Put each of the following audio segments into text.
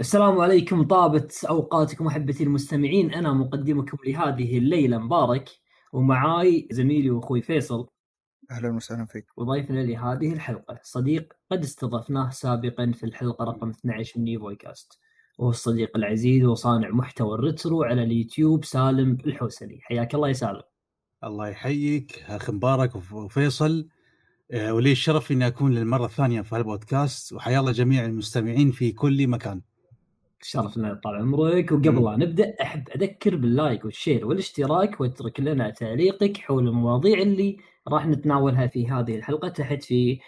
السلام عليكم، طابت أوقاتكم أحبتي المستمعين. أنا مقدمكم لهذه الليلة مبارك، ومعاي زميلي وأخوي فيصل. أهلا وسهلا فيك. وضيفنا لهذه الحلقة صديق قد استضفناه سابقا في الحلقة رقم 12 من نيفويكاست، وهو الصديق العزيز وصانع محتوى الريترو على اليوتيوب سالم الحوسني. حياك الله يا سالم. الله يحييك أخي مبارك وفيصل، ولي الشرف أن أكون للمرة الثانية في هالبودكاست، وحيا الله جميع المستمعين في كل مكان. شرف لنا طال عمرك. وقبل لا نبدأ أحب أذكر باللايك والشير والاشتراك، واترك لنا تعليقك حول المواضيع اللي راح نتناولها في هذه الحلقة تحت في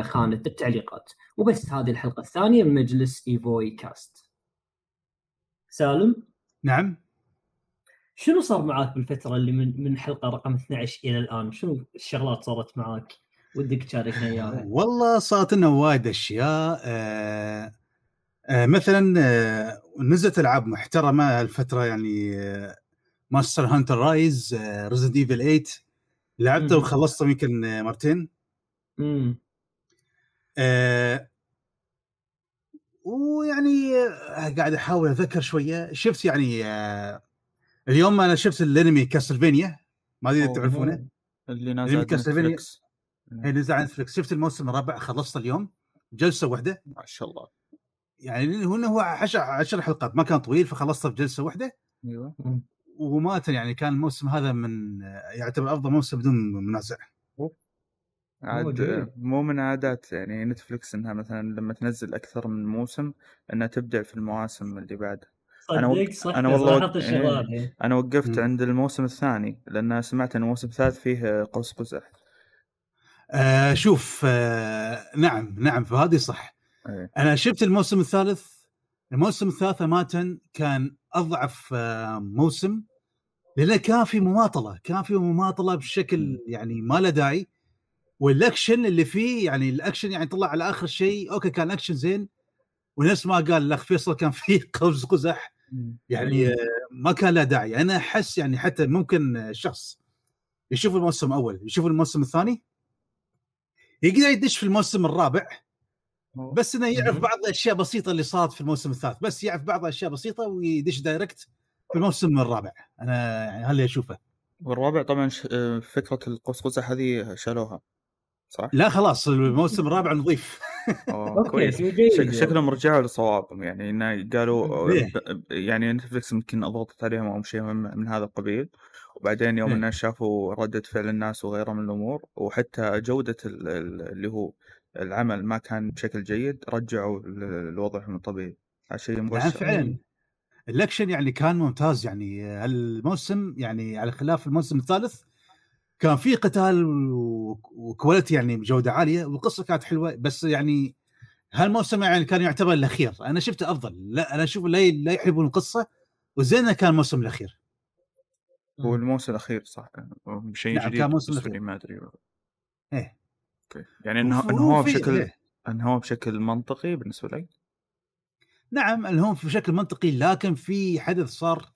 خانة التعليقات. وبس هذه الحلقة الثانية من مجلس إيفوي كاست. سالم، نعم، شنو صار معاك بالفترة اللي من حلقة رقم 12 إلى الآن؟ شنو الشغلات صارت معاك ودك تشاركنا إياها؟ والله صارت لنا وايد أشياء. مثلا نزلت ألعاب محترمة هالفترة، يعني ماستر هانتر رايز، ريزيدنت ايفل 8 لعبته وخلصته يمكن مرتين. ويعني قاعد أحاول أذكر شوية. شفت يعني اليوم أنا شفت الانمي كاستلفينيا، ما أدري إذا تعرفونه، اللي نازل على نتفلكس. هي نزل على نتفلكس. شفت الموسم الرابع، خلصت اليوم جلسة واحدة ما شاء الله. يعني هو 10 حلقات، ما كان طويل، فخلصته بجلسة واحدة. أيوة. وما يعني كان الموسم هذا من يعتبر أفضل موسم بدون منازع. عاد مو من عادات يعني نتفلكس انها مثلا لما تنزل اكثر من موسم انها تبدع في المواسم اللي بعد. انا وقفت عند الموسم الثاني، لان سمعت ان الموسم الثالث فيه قوس قزح. شوف، نعم فهذه صح. أيه. انا شفت الموسم الثالث. الموسم الثالث ماتن كان اضعف موسم، لانه كان في مماطله، بشكل يعني ما له داعي. والاكشن اللي فيه، يعني الاكشن يعني طلع على اخر شيء. اوكي كان اكشن زين، ونفس ما قال الاخ فيصل كان فيه قوس قزح، يعني ما كان له داعي. انا احس يعني حتى ممكن الشخص يشوف الموسم الاول، يشوف الموسم الثاني، يقدر يدش في الموسم الرابع، بس انه يعرف بعض الاشياء بسيطه اللي صارت في الموسم الثالث، بس يعرف بعض الاشياء بسيطه ويدش دايركت في الموسم الرابع. انا يعني هل اشوفه والرابع طبعا فكره القوس قزح هذه شالوها صح؟ لا خلاص، الموسم الرابع نضيف. كويس. شكلهم رجعوا لصوابهم، يعني إنه قالوا يعني نتفلكس يمكن أضغطت عليهم أو شيء من هذا القبيل. وبعدين يوم الناس شافوا ردة فعل الناس وغيرها من الأمور، وحتى جودة اللي هو العمل ما كان بشكل جيد، رجعوا لوضعهم الطبيعي. هالشيء مبشر فعلا. الأكشن يعني كان ممتاز، يعني الموسم يعني على خلاف الموسم الثالث كان في قتال وكواليتي يعني بجودة عالية، والقصة كانت حلوة. بس يعني هالموسم يعني كان يعتبر الأخير، أنا شفته أفضل. لا أنا أشوف لا يحبون القصة، وزينة كان الموسم الأخير. هو الموسم الأخير صح، شيء جديد. كان موسم الأخير ما أدري. إيه. أوكي. يعني إنه هو بشكل منطقي بالنسبة لي. نعم، إنه هو بشكل منطقي، لكن في حدث صار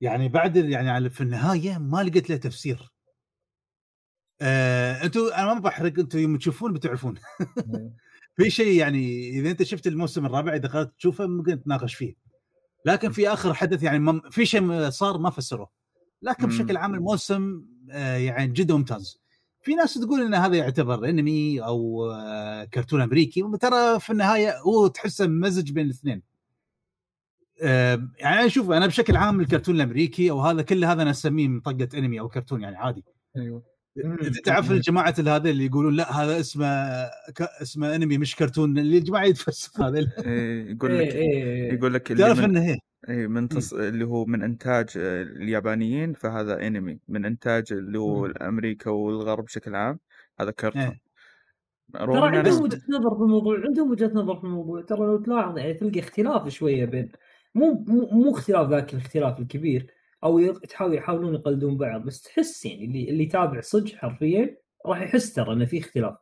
يعني بعد يعني في النهاية ما لقيت له تفسير. أنتوا أنا ما بحرق، أنتوا يوم تشوفون بتعرفون. في شيء يعني إذا أنت شفت الموسم الرابع إذا قررت تشوفه ممكن تناقش فيه، لكن في آخر حدث يعني في شيء صار ما فسره. لكن بشكل عام الموسم يعني جدا ممتاز. في ناس تقول إن هذا يعتبر أنمي أو كرتون أمريكي، وترى في النهاية هو تحسه مزج بين الاثنين. يعني شوف، أنا بشكل عام الكرتون الأمريكي أو هذا كل هذا أنا أسميه منطقة أنمي أو كرتون، يعني عادي. أيوة. تعرف الجماعة هذا اللي يقولون لا هذا اسمه أنمي مش كرتون، اللي الجماعة يتفسخ هذا. يقول لك تعرف إنه اللي هو من إنتاج اليابانيين فهذا أنمي، من إنتاج اللي هو الأمريكا والغرب بشكل عام هذا كرتون. ترى عندهم وجهة نظر في الموضوع، ترى لو تلاحظ يعني تلقى اختلاف شوية بين مو اختلاف ذاك الاختلاف الكبير، أو يحاولون يقلدون بعض، بس تحس يعني اللي يتابع صدق حرفيا راح يحس ترى أنه في اختلاف.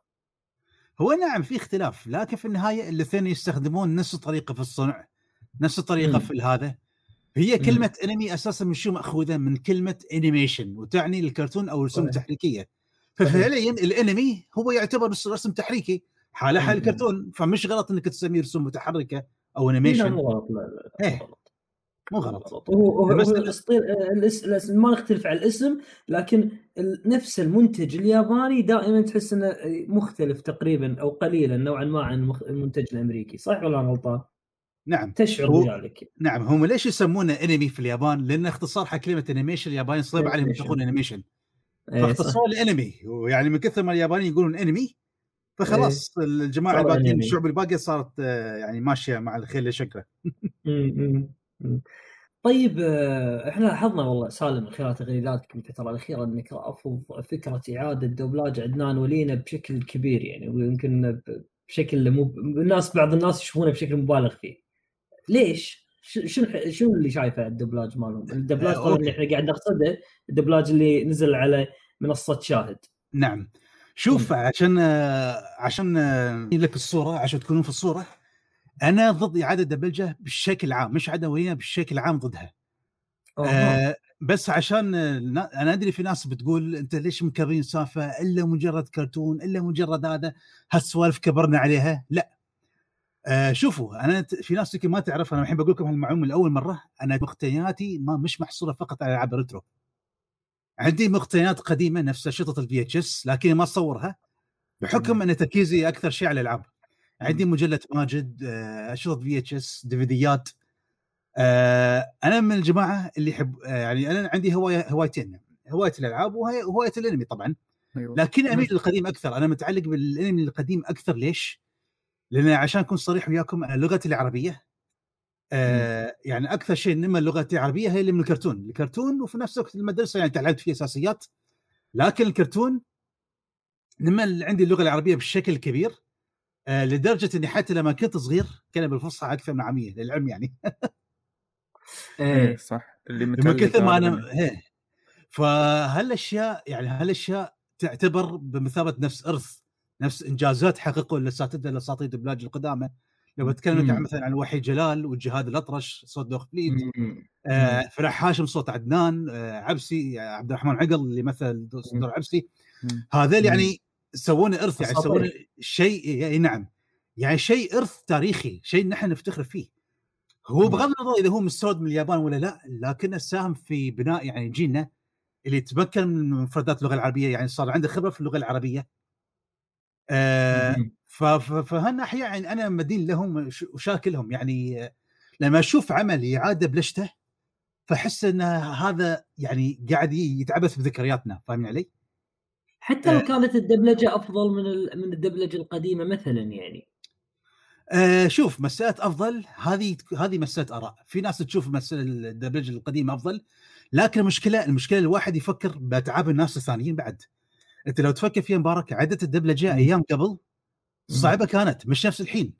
هو نعم في اختلاف، لكن في النهاية الاثنين يستخدمون نفس الطريقة في الصنع، نفس الطريقة في هذا. هي كلمة أنمي أساسا من شو مأخوذة؟ من كلمة أنيميشن، وتعني الكرتون أو رسوم تحريكية. ففعليا الأنمي هو يعتبر رسم تحريكي حاله حال الكرتون، فمش غلط أنك تسميه رسوم متحركة او انيميشن غلط. لا مو غلط، هو ما يختلف على الاسم، لكن نفس المنتج الياباني دائما تحس انه مختلف تقريبا او قليلا نوعا ما عن المنتج الامريكي، صح ولا غلطان؟ نعم تشعر بذلك. نعم هم ليش يسمونه انمي في اليابان؟ لان اختصار حق كلمه انيميشن، اليابانيين صعب عليهم يطلقون انيميشن، فاختصار الانمي، ويعني من كثر ما اليابانيين يقولون انمي فخلاص الجماعه الباقيين الشعب الباقي صارت يعني ماشيه مع الخيل شكله. طيب احنا لاحظنا والله سالم من خلال تغريداتك الفتره الاخيره انك رافض فكره اعاده دوبلاج عدنان ولينا بشكل كبير، يعني ويمكن بشكل الناس بعض الناس يشوفونه بشكل مبالغ فيه. ليش؟ شنو اللي شايفه الدبلاج مالهم؟ الدبلاج اللي احنا قاعد نقصده الدبلاج اللي نزل على منصه شاهد. نعم شوف، عشان لك الصوره، عشان تكونون في الصوره، انا ضد اعاده دبلجه بشكل عام، مش عدا وياه بشكل عام ضدها. بس عشان انا ادري في ناس بتقول انت ليش مكبرين سالفه، الا مجرد كرتون، الا مجرد هذا، هالسوالف كبرنا عليها. لا شوفوا، انا في ناس يمكن ما تعرف، انا الحين بقول لكم هالمعلومه لاول مره، انا مقتنياتي ما مش محصوره فقط على العاب ريترو. عندي مقتنيات قديمه نفس شطه الفي اتش اس، لكن ما اصورها بحكم ان تركيزي اكثر شيء على الالعاب. عندي مجله ماجد، شطه في اتش اس، ديفيديات. انا من الجماعه اللي يحب، يعني انا عندي هوايتين، هوايه الالعاب وهوايه الانمي طبعا، لكن اميل للقديم اكثر. انا متعلق بالانمي القديم اكثر. ليش؟ لأن عشان أكون صريح وياكم، أنا لغتي العربية يعني أكثر شيء إنما اللغة العربية هي اللي من الكرتون، وفي نفس الوقت المدرسة يعني تعلمت فيه أساسيات، لكن الكرتون إنما عندي اللغة العربية بشكل كبير، لدرجة إني حتى لما كنت صغير كان بالفصحى أكثر من عامية للعلم يعني. إيه صح، اللي متكلم معنا إيه. فهالأشياء يعني هالأشياء تعتبر بمثابة نفس إرث، نفس انجازات حققوا الاساطير دبلاج القدامى. لو تكلمت عن مثلا عن وحي جلال والجهاد الاطرش صوت دوخ بليد، فرح هاشم صوت عدنان، عبسي عبد الرحمن عقل اللي مثل دور عبسي، هذا يعني سوون ارث، يعني سوون شيء يعني نعم يعني شيء ارث تاريخي، شيء نحن نفتخر فيه. هو بغض النظر اذا هو مستورد من اليابان ولا لا، لكنه ساهم في بناء يعني جيلنا اللي تمكن من مفردات اللغه العربيه، يعني صار عنده خبره في اللغه العربيه. فهالناحية يعني أنا مدين لهم وشاكلهم، يعني لما أشوف عمل إعادة بلشته فحس أن هذا يعني قاعد يتعبث بذكرياتنا، فاهمين علي؟ حتى لو كانت الدبلجة أفضل من الدبلجة القديمة مثلا يعني. شوف مسألة أفضل، هذه مسألة آراء. في ناس تشوف مسألة الدبلجة القديمة أفضل، لكن المشكلة الواحد يفكر بتعب الناس الثانيين بعد. أنت لو تفكر فيها مبارك، عدة الدبلجة أيام قبل صعبة كانت، مش نفس الحين.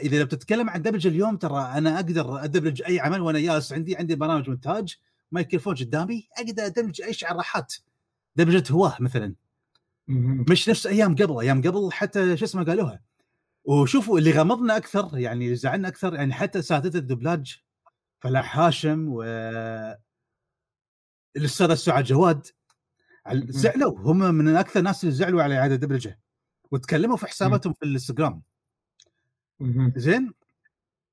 إذا بتتكلم عن دبلجة اليوم، ترى أنا أقدر أدبلج أي عمل وأنا ياس، عندي برنامج مونتاج، مايكروفون قدامي، أقدر أدبلج أي شيء على راحات، دبلجة هواه مثلا، مش نفس أيام قبل. أيام قبل حتى شو اسمه قالوها، وشوفوا اللي غمضنا أكثر يعني، اللي زعلنا أكثر يعني حتى ساتة الدبلاج فلاح هاشم والأستاذ السعاد جواد زعلوا، هم من أكثر ناس اللي زعلوا على إعادة دبلجة وتكلموا في حساباتهم في الانستغرام. زين،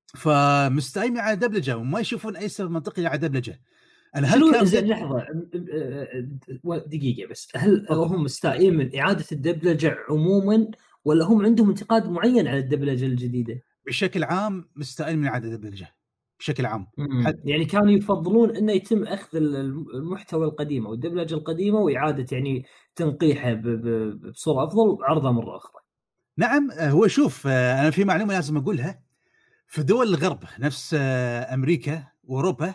فمستايمين على دبلجة وما يشوفون أي سبب منطقي على دبلجة. أنا هل زين لحظة دقيقة بس، هل هم مستايمين من إعادة الدبلجة عموما، ولا هم عندهم انتقاد معين على الدبلجة الجديدة؟ بشكل عام مستايمين من إعادة دبلجة بشكل عام. يعني كانوا يفضلون انه يتم اخذ المحتوى القديم او الدبلجه القديمه واعاده يعني تنقيحه بصوره افضل وعرضها مره اخرى. نعم هو شوف، انا في معلومه لازم اقولها، في دول الغرب نفس امريكا واوروبا،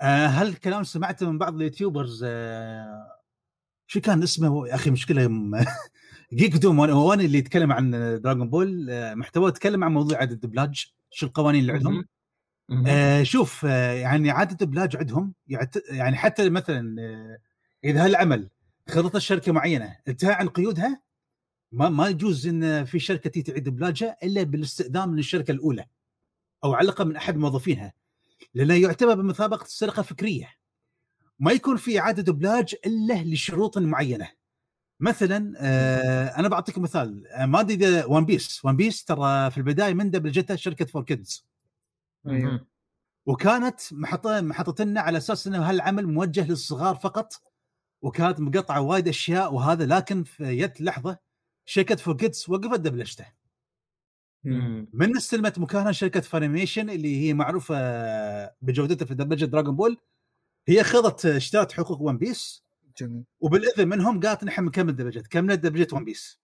هل الكلام سمعته من بعض اليوتيوبرز، شو كان اسمه اخي مشكله جيك دوم وانا اللي يتكلم عن دراغون بول، محتوى يتكلم عن موضوع عدد الدبلاج، شو القوانين اللي عندهم. شوف يعني عادة البلاج عندهم يعني حتى مثلا إذا هالعمل خلطت شركة معينة انتهى عن قيودها، ما يجوز إن في شركة تعيد بلاجها إلا بالاستئذان من الشركة الأولى أو علقة من أحد موظفينها، لأنه يعتبر بمثابة سرقة فكرية. ما يكون في عادة بلاج إلا لشروط معينة، مثلا انا بعطيك مثال، ما ادري اذا ون بيس، ون بيس ترى في البدايه من دبل جتها شركه فور كيدز، ايوه، وكانت محطتنا على اساس انه هالعمل موجه للصغار فقط، وكانت مقطعه وايد اشياء وهذا، لكن في يد لحظه شركه فور كيدز وقفت دبلجته. من استلمت مكانها شركه فانيميشن اللي هي معروفه بجودتها في دبلجه دراغون بول، هي خذت اشترت حقوق ون بيس، وبالاذن منهم قالت نحن نكمل دبلجه، كملت دبلجه ون بيس،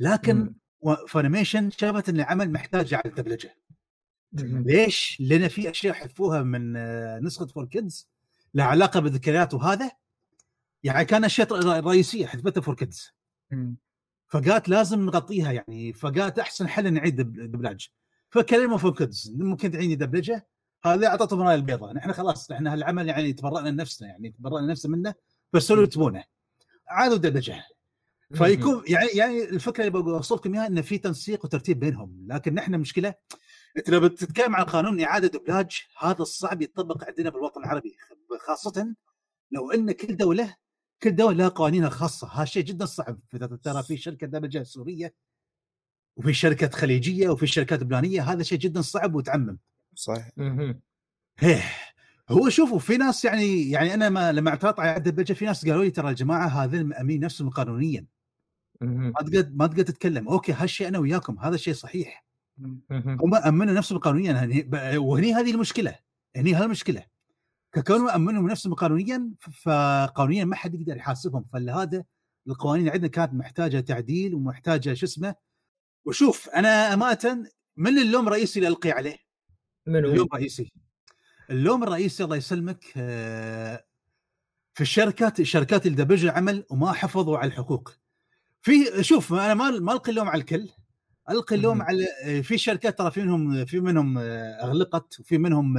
لكن فانيميشن شافت ان العمل محتاج على الدبلجه. ليش؟ لان في اشياء حذفوها من نسخه فور كيدز لها علاقه بالذكريات وهذا، يعني كان اشياء رئيسيه حذفتها فور كيدز، فقالت لازم نغطيها يعني، فقالت احسن حل نعيد الدبلاج، فكلمه فور كيدز ممكن تعيني دبلجه، هذا اعطتهم راي البيضاء، نحن خلاص احنا هالعمل يعني تبرأنا نفسنا، يعني تبرأنا نفسنا منه، بس لو تبونه عادوا دبلجه. فيكون يعني الفكره اللي بوصفكم اياها ان في تنسيق وترتيب بينهم، لكن نحن مشكله انت لما تتكلم عن قانون اعاده دبلاج هذا الصعب يتطبق عندنا بالوطن العربي، خاصه لو ان كل دوله لها قوانينها خاصه، هذا شيء جدا صعب. ترى في شركه دبلجه سوريه وفي شركه خليجيه وفي شركات لبنانيه، هذا شيء جدا صعب وتعمم صحيح. هو شوفوا في ناس يعني انا لما اعترضت على الدبلجه في ناس قالوا لي ترى الجماعه هذول مأمنين نفسهم قانونيا، ما تقدر تتكلم. اوكي هالشيء انا وياكم، هذا الشيء صحيح، هم امنوا نفسهم قانونيا، وهني هذه المشكله، هني هالمشكله ككونوا امنوا نفسهم قانونيا، فقانونيا ما حد يقدر يحاسبهم، فلهذا القوانين عندنا كانت محتاجه تعديل ومحتاجه شو اسمه. وشوف انا امانه من اللوم رئيسي لألقي عليه، اللوم الرئيسي الله يسلمك في الشركات اللي دبلجوا العمل وما حفظوا على الحقوق. في شوف انا ما القي اللوم على الكل، القي اللوم على في شركات ترى في منهم اغلقت، وفي منهم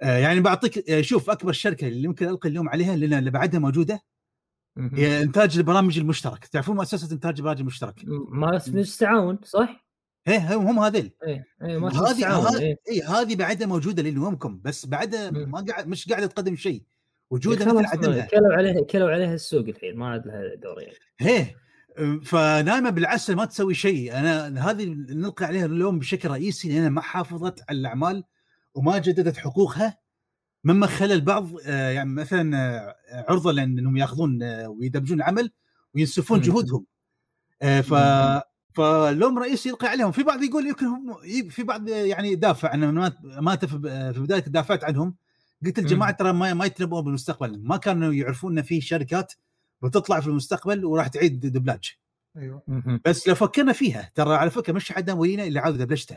يعني بعطيك شوف اكبر شركه اللي ممكن القي اللوم عليها لان اللي بعدها موجوده هي انتاج البرامج المشترك. تعرفون مؤسسه انتاج البرامج المشترك مؤسسه التعاون صح؟ هم هذيل، هذه بعدها موجوده لليومكم، بس بعدها ما قاعد مش قاعده تقدم شيء وجودها مثل عدمها، كلوا عليها السوق الحين، ما عاد لها دور يعني، فنايمه بالعسل ما تسوي شيء. انا هذه نلقي عليها اللوم بشكل رئيسي، لانها ما حافظت على الاعمال وما جددت حقوقها، مما خلى البعض يعني مثلا عرضه لانهم ياخذون ويدبجون العمل وينسفون جهودهم. فاللوم رئيسي يلقى عليهم. في بعض يقول يمكنهم، في بعض يعني دافع، انا ما في بدايه دافعت عنهم، قلت الجماعه ترى ما يتنبؤون بالمستقبل، ما كانوا يعرفون ان في شركات بتطلع في المستقبل وراح تعيد دبلاج. ايوه بس لو فكرنا فيها ترى على فكره مش حدا ولينا اللي عاد دبلجته،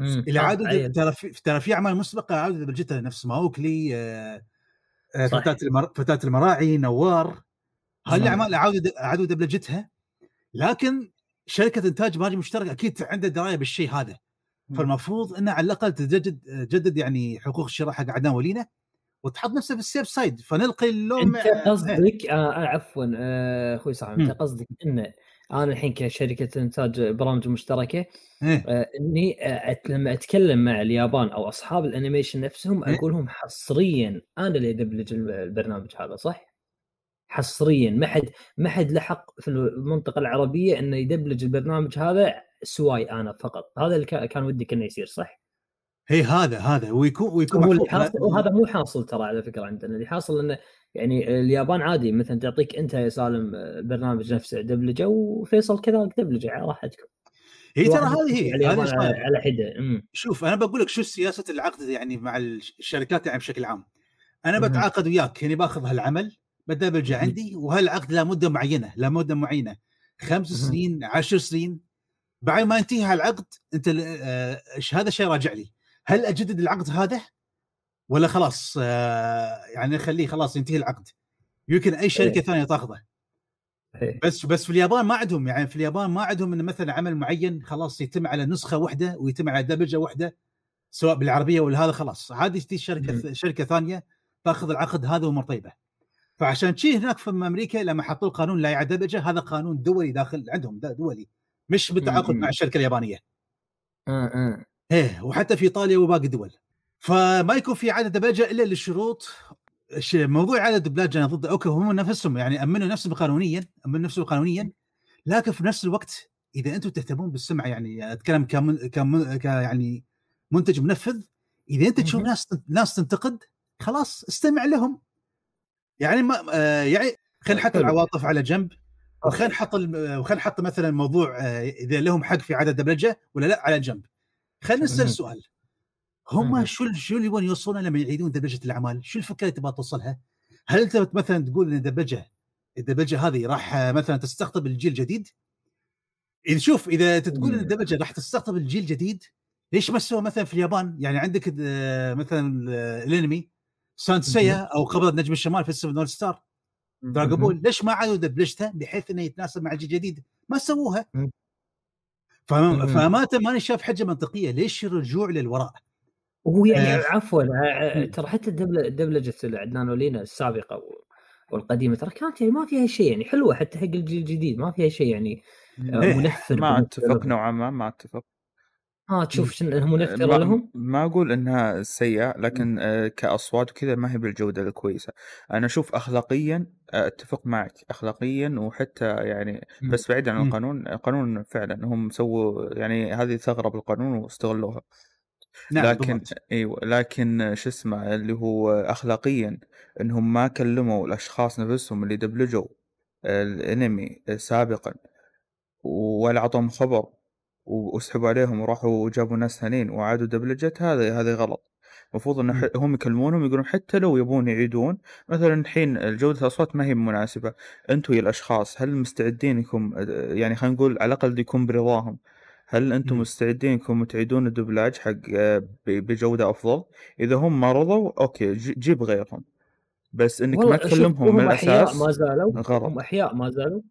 اللي عاد ترى في اعمال مسبقه عاد دبلجتها، نفس ماوكلي، فتاة المراعي، نوار، هالاعمال عاد دبلجتها، لكن شركه انتاج برامج مشترك اكيد عندها درايه بالشيء هذا، فالمفروض انها على الاقل تجدد يعني حقوق الشراء حق عدنان ولينا وتحط نفسها في السيف سايد، فنلقي اللوم. انت قصدك عفوا اخوي صاحب، انت قصدك ان انا الحين كشركه انتاج برامج مشتركه اني لما اتكلم مع اليابان او اصحاب الانيميشن نفسهم اقول لهم حصريا انا اللي ادبلج البرنامج هذا صح، حصريا ما حد لحق في المنطقه العربيه انه يدبلج البرنامج هذا سواي انا فقط، هذا اللي كان ودك انه يصير صح. هذا ويكون وهذا مو حاصل ترى على فكره عندنا، اللي حاصل انه يعني اليابان عادي مثلا تعطيك انت يا سالم البرنامج نفسه دبلجه، وفيصل كذلك دبلجه على راحتكم. هي ترى هذه على حده. شوف انا بقول لك شو سياسه العقد يعني مع الشركات يعني بشكل عام، انا بتعاقد وياك يعني باخذ هالعمل بدبلجه عندي، وهالعقد لمده معينه 5 سنين 10 سنين، بعد ما ينتهي هالعقد انت هذا شيء راجع لي، هل اجدد العقد هذا ولا خلاص يعني خليه خلاص ينتهي العقد، يمكن اي شركه ثانيه تاخذه. بس في اليابان ما عندهم، يعني في اليابان ما عندهم ان مثلا عمل معين خلاص يتم على نسخه واحده ويتم على دبلجه واحده سواء بالعربيه ولا هذا، خلاص عادي تجي شركه ثانيه تاخذ العقد هذا ومرطيبه. فعشان شيء هناك في امريكا لما حطوا القانون لا يعاد دبلجه، هذا قانون دولي داخل عندهم، دولي مش بالتعاقد مع الشركه اليابانيه. وحتى في ايطاليا وباقي الدول، فما يكون في عاده دبلجه الا للشروط موضوع عدد الدبلاج انا ضده. اوكي هم نفسهم يعني امنوا نفسهم قانونيا، لكن في نفس الوقت اذا انتم تهتمون بالسمعه، يعني اتكلم يعني منتج منفذ، اذا انت تشوف ناس تنتقد خلاص استمع لهم. يعني ما يعني خلينا نحط العواطف على جنب، وخلينا نحط مثلا موضوع اذا لهم حق في عدد دبلجه ولا لا على جنب. خلينا نسال سؤال، هم شو اللي يبون يوصلون لما يعيدون دبلجه الاعمال؟ شو الفكره اللي تبغى توصلها؟ هل انت مثلا تقول ان الدبلجه هذه راح مثلا تستقطب الجيل الجديد؟ اذا شوف اذا تقول ان الدبلجه راح تستقطب الجيل الجديد، ليش ما سووا مثلا في اليابان؟ يعني عندك مثلا الانمي سانسيا او قبضة نجم الشمال في السيفن نورث ستار دراغون بول، ليش ما عادوا دبلجتها بحيث انه يتناسب مع الجيل الجديد؟ ما سووها. فما شاف حاجه منطقيه ليش الرجوع للوراء. هو يعني عفوا ترى حتى الدبلجه عدنان ولينا السابقه والقديمه ترى كانت يعني ما فيها شيء يعني حلوه، حتى حق الجيل الجديد ما فيها شيء يعني منفر. ما اتفق نوعا ما اتفق. تشوف انهم نختار لهم، ما اقول انها سيئه، لكن كاصوات وكذا ما هي بالجوده الكويسه. انا اشوف اخلاقيا اتفق معك اخلاقيا، وحتى يعني بس بعيد عن القانون. القانون فعلا هم سووا يعني هذه ثغره بالقانون واستغلوها. نعم لكن بالضبط. ايوه لكن شو اسمه اللي هو اخلاقيا انهم ما كلموا الاشخاص نفسهم اللي دبلجوا الانمي سابقا ولا اعطوهم خبر واسحبوا عليهم وراحوا وجابوا ناس ثانيين وعادوا دبلجت. هذه غلط. المفروض ان هم يكلمونهم يقولون حتى لو يبون يعيدون مثلا الحين الجوده الاصوات ما هي مناسبه، انتم يا الاشخاص هل مستعدينكم يعني خلينا نقول على الاقل يكون برضاهم، هل انتم مستعدينكم تعيدون الدبلاج حق بجوده افضل؟ اذا هم ما رضوا اوكي جيب غيرهم، بس انك ما تكلمهم من الاساس غلط. احياء ما زالوا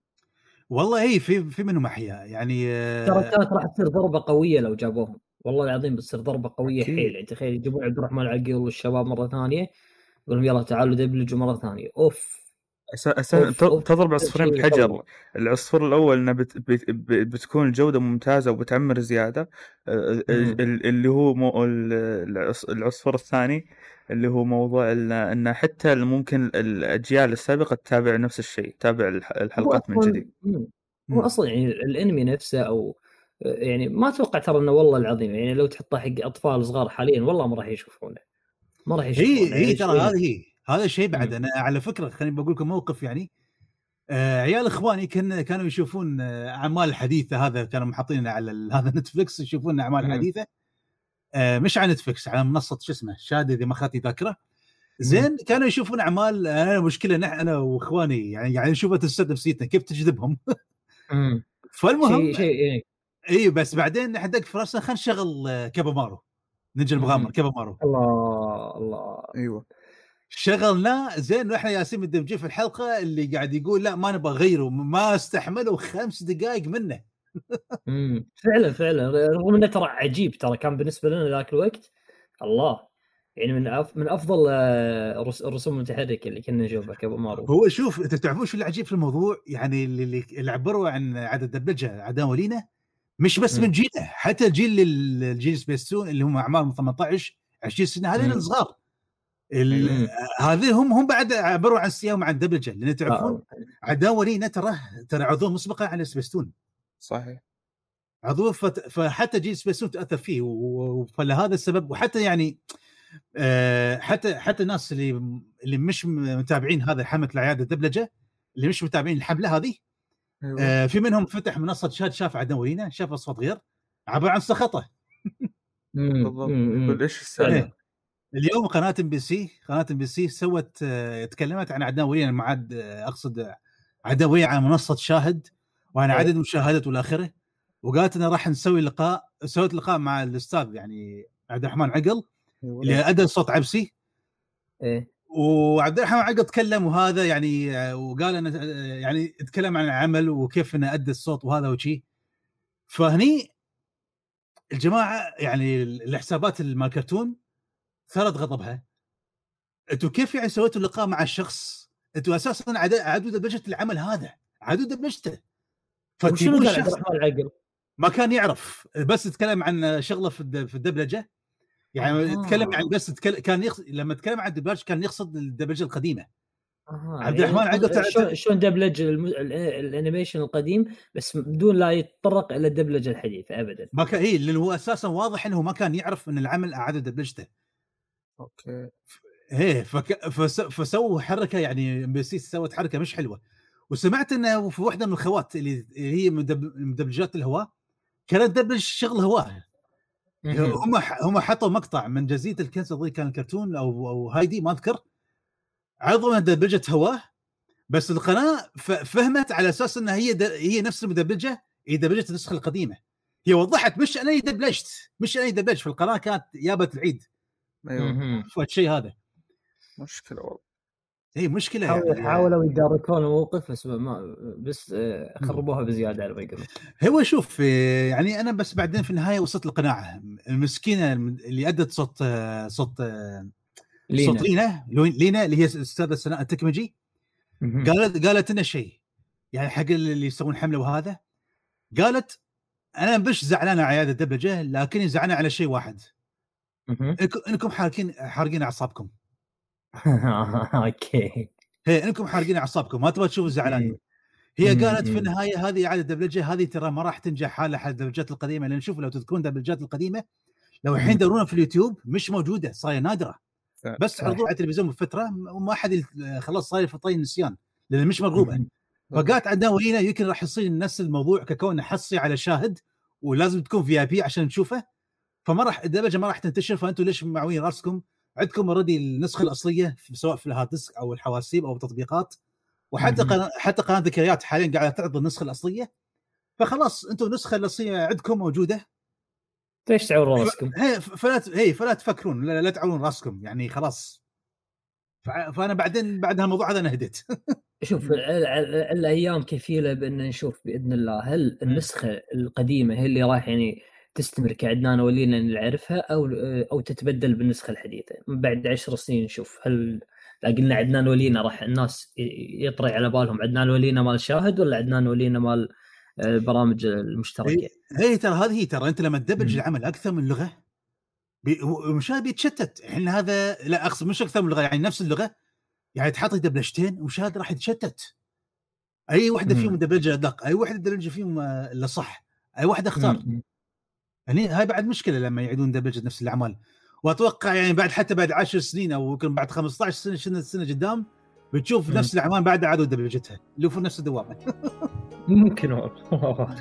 والله. هي في منهم احياء يعني ترى كانت راح تصير ضربه قويه لو جابوهم، والله العظيم بتصير ضربه قويه حيل. تخيل يجيبون عبد الرحمن العقيل والشباب مره ثانيه يقولون يلا تعالوا دبلجوا مره ثانيه. اوف تضرب عصفورين بحجر. العصفور الاول انه بتكون الجوده ممتازه وبتعمر زياده، اللي هو العصفور الثاني اللي هو موضوع انه حتى ممكن الاجيال السابقه تتابع نفس الشيء، تتابع الحلقات من جديد. هو اصلا يعني الانمي نفسه او يعني ما اتوقع ترى انه والله العظيم يعني لو تحطه حق اطفال صغار حاليا والله ما راح يشوفونه. هي ترى هذا الشيء بعد. انا على فكره خليني بقول لكم موقف يعني عيال اخواني كانوا يشوفون اعمال حديثه. هذا كانوا محطين على هذا نتفلكس يشوفون اعمال حديثه، مش على نتفلكس، على منصه شو اسمه شاد اذا ما خاطي ذاكره زين. كانوا يشوفون اعمال. انا المشكله انا واخواني يعني نشوفها تستدف سيتنا كيف تجذبهم. فالمهم شيء اي بس بعدين حدك في راسنا خلينا نشغل كابامارو نجي المغامر كابامارو. الله ايوه شغلنا زين. واحنا ياسين الدمجي في الحلقه اللي قاعد يقول لا ما نبغى غيره، ما استحمله 5 دقائق منه. فعلا رغم انه ترى عجيب، ترى كان بالنسبه لنا ذاك الوقت الله يعني من افضل الرسوم المتحركه اللي كنا نشوفها كابو مارو. هو شوف انت تعرفون شو العجيب في الموضوع، يعني اللي عبروا عن عدد الدبلجه عدان ولينا مش بس من جيله، حتى الجيل سبيسون اللي هم اعمارهم 18 20 سنه هذين الصغار هذه هم بعد عبروا عن السياوم عن دبلجه، لان تعرفون عداولينا ترى عضو مسبقه على سبيستون. صحيح عضو فحتى جيل سبيستون تاثر فيه، فلهذا السبب. وحتى يعني حتى الناس اللي مش متابعين هذا حمله العياده الدبلجه، اللي مش متابعين الحمله هذه في منهم فتح منصه شاد شاف عداولينا شاف اصوات غير عبر عن سخطه. بالضبط. يقول ايش السالفه اليوم؟ قناة ام بي سي سوت تكلمت عن عدنان ولينا، ما عاد اقصد عدنان ولينا على منصة شاهد وعن عدد مشاهداته والآخرة، وقالت انا راح نسوي لقاء. سويت لقاء مع الاستاذ يعني عبد الرحمن عقل اللي ادى صوت عبسي. وعبد الرحمن عقل تكلم وهذا يعني وقال انا يعني تكلم عن العمل وكيف انا ادى الصوت وهذا وشي. فهني الجماعة يعني الحسابات الماركتون ثرت غضبها. انتوا كيف يعني سويتوا لقاء مع الشخص انتوا اساسا عدو دبلجه العمل هذا، عدو دبلجته، فتقول الشخص ما كان يعرف، بس تكلم عن شغله في الدبلجه يعني تتكلم يعني بس كان يقصد لما تكلم عن الدبلج كان يقصد الدبلجه القديمه. عبد الرحمن عنده شلون دبلج الانيميشن القديم بس بدون لا يتطرق الى الدبلجه الحديثه ابدا. ما كان هي اللي هو اساسا واضح انه ما كان يعرف ان العمل اعاده دبلجته. اوكي ايه فسووا حركه يعني ام بي سي سوت حركه مش حلوه. وسمعت انه في واحده من الخوات اللي هي مدبلجات الهواء كانت تدبلج شغل هواء. هم حطوا مقطع من جزيره الكنز اظن كان الكرتون او هايدي ما اذكر عظمه دبلجه هواه بس القناه فهمت على اساس ان هي نفس المدبلجه هي دبلجه النسخه القديمه. هي وضحت مش انا دبلجت مش انا دبلجت في القناه كانت يابه العيد. ايوه فالشيء هذا مشكله والله. اي مشكله يعني حاولوا يداركون الموقف بس ما بس خربوها بزياده على ما يقولون. هو شوف يعني انا بس بعدين في النهايه وصلت القناعه المسكينه اللي ادت صوت لينا اللي هي استاذه سناء التكمجي قالت لنا شيء يعني حق اللي يسوون حمله وهذا. قالت انا مش زعلانه على هذا الدبلجه لكن زعلانه على شيء واحد انكم حارقين اعصابكم. اوكي هي انكم حارقين اعصابكم ما تبغى تشوفوا زعلان. هي قالت في النهايه هذه اعاده دبلجه هذه ترى ما راح تنجح على حد الدبلجات القديمه لان شوفوا لو تذكرون دبلجات القديمه لو الحين دورونها في اليوتيوب مش موجوده صايره نادره بس عرضوها على التلفزيون بفتره وما حد خلاص صاير في طين نسيان لان مش مرغوبه. فقالت عندنا وهنا يمكن راح يصير الناس الموضوع ككون حصي على شاهد ولازم تكون في اي بي عشان نشوفه فما راح الدبلجه ما راح تنتشر فانتم ليش معوين راسكم عندكم اوريدي النسخه الاصليه سواء في الهاردسك او الحواسيب او التطبيقات وحتى حتى قناه ذكريات حاليا قاعده تعرض النسخه الاصليه فخلاص انتم النسخه الاصليه عندكم موجوده ليش تعورون راسكم فلا تفكرون لا تعورون راسكم يعني خلاص. فانا بعدين بعد هالموضوع هذا نهدت. شوف الايام كفيله بان نشوف باذن الله هل النسخه القديمه هي اللي راح يعني تستمر كعدنان ولينا نعرفها او تتبدل بالنسخه الحديثه بعد 10 سنين نشوف هل قلنا عدنان ولينا راح الناس يطري على بالهم عدنان ولينا مال شاهد ولا عدنان ولينا مال البرامج المشتركه. هي ترى هذه ترى انت لما تدبلج العمل اكثر من لغه مشان بيتشتت. احنا هذا لا اقصد مش اكثر من لغه يعني نفس اللغه يعني تحط دبلجتين ومشان راح يتشتت اي وحده فيهم دبلجه ادق اي وحده دبلجه فيهم اللي صح اي وحده اختار. يعني هاي بعد مشكله لما يعيدون دبلجه نفس الاعمال. واتوقع يعني بعد حتى بعد 10 سنين او يمكن بعد 15 سنه سنه قدام بتشوف نفس الاعمال بعد عادوا دبلجتها لو في نفس الدوامه. ممكن والله.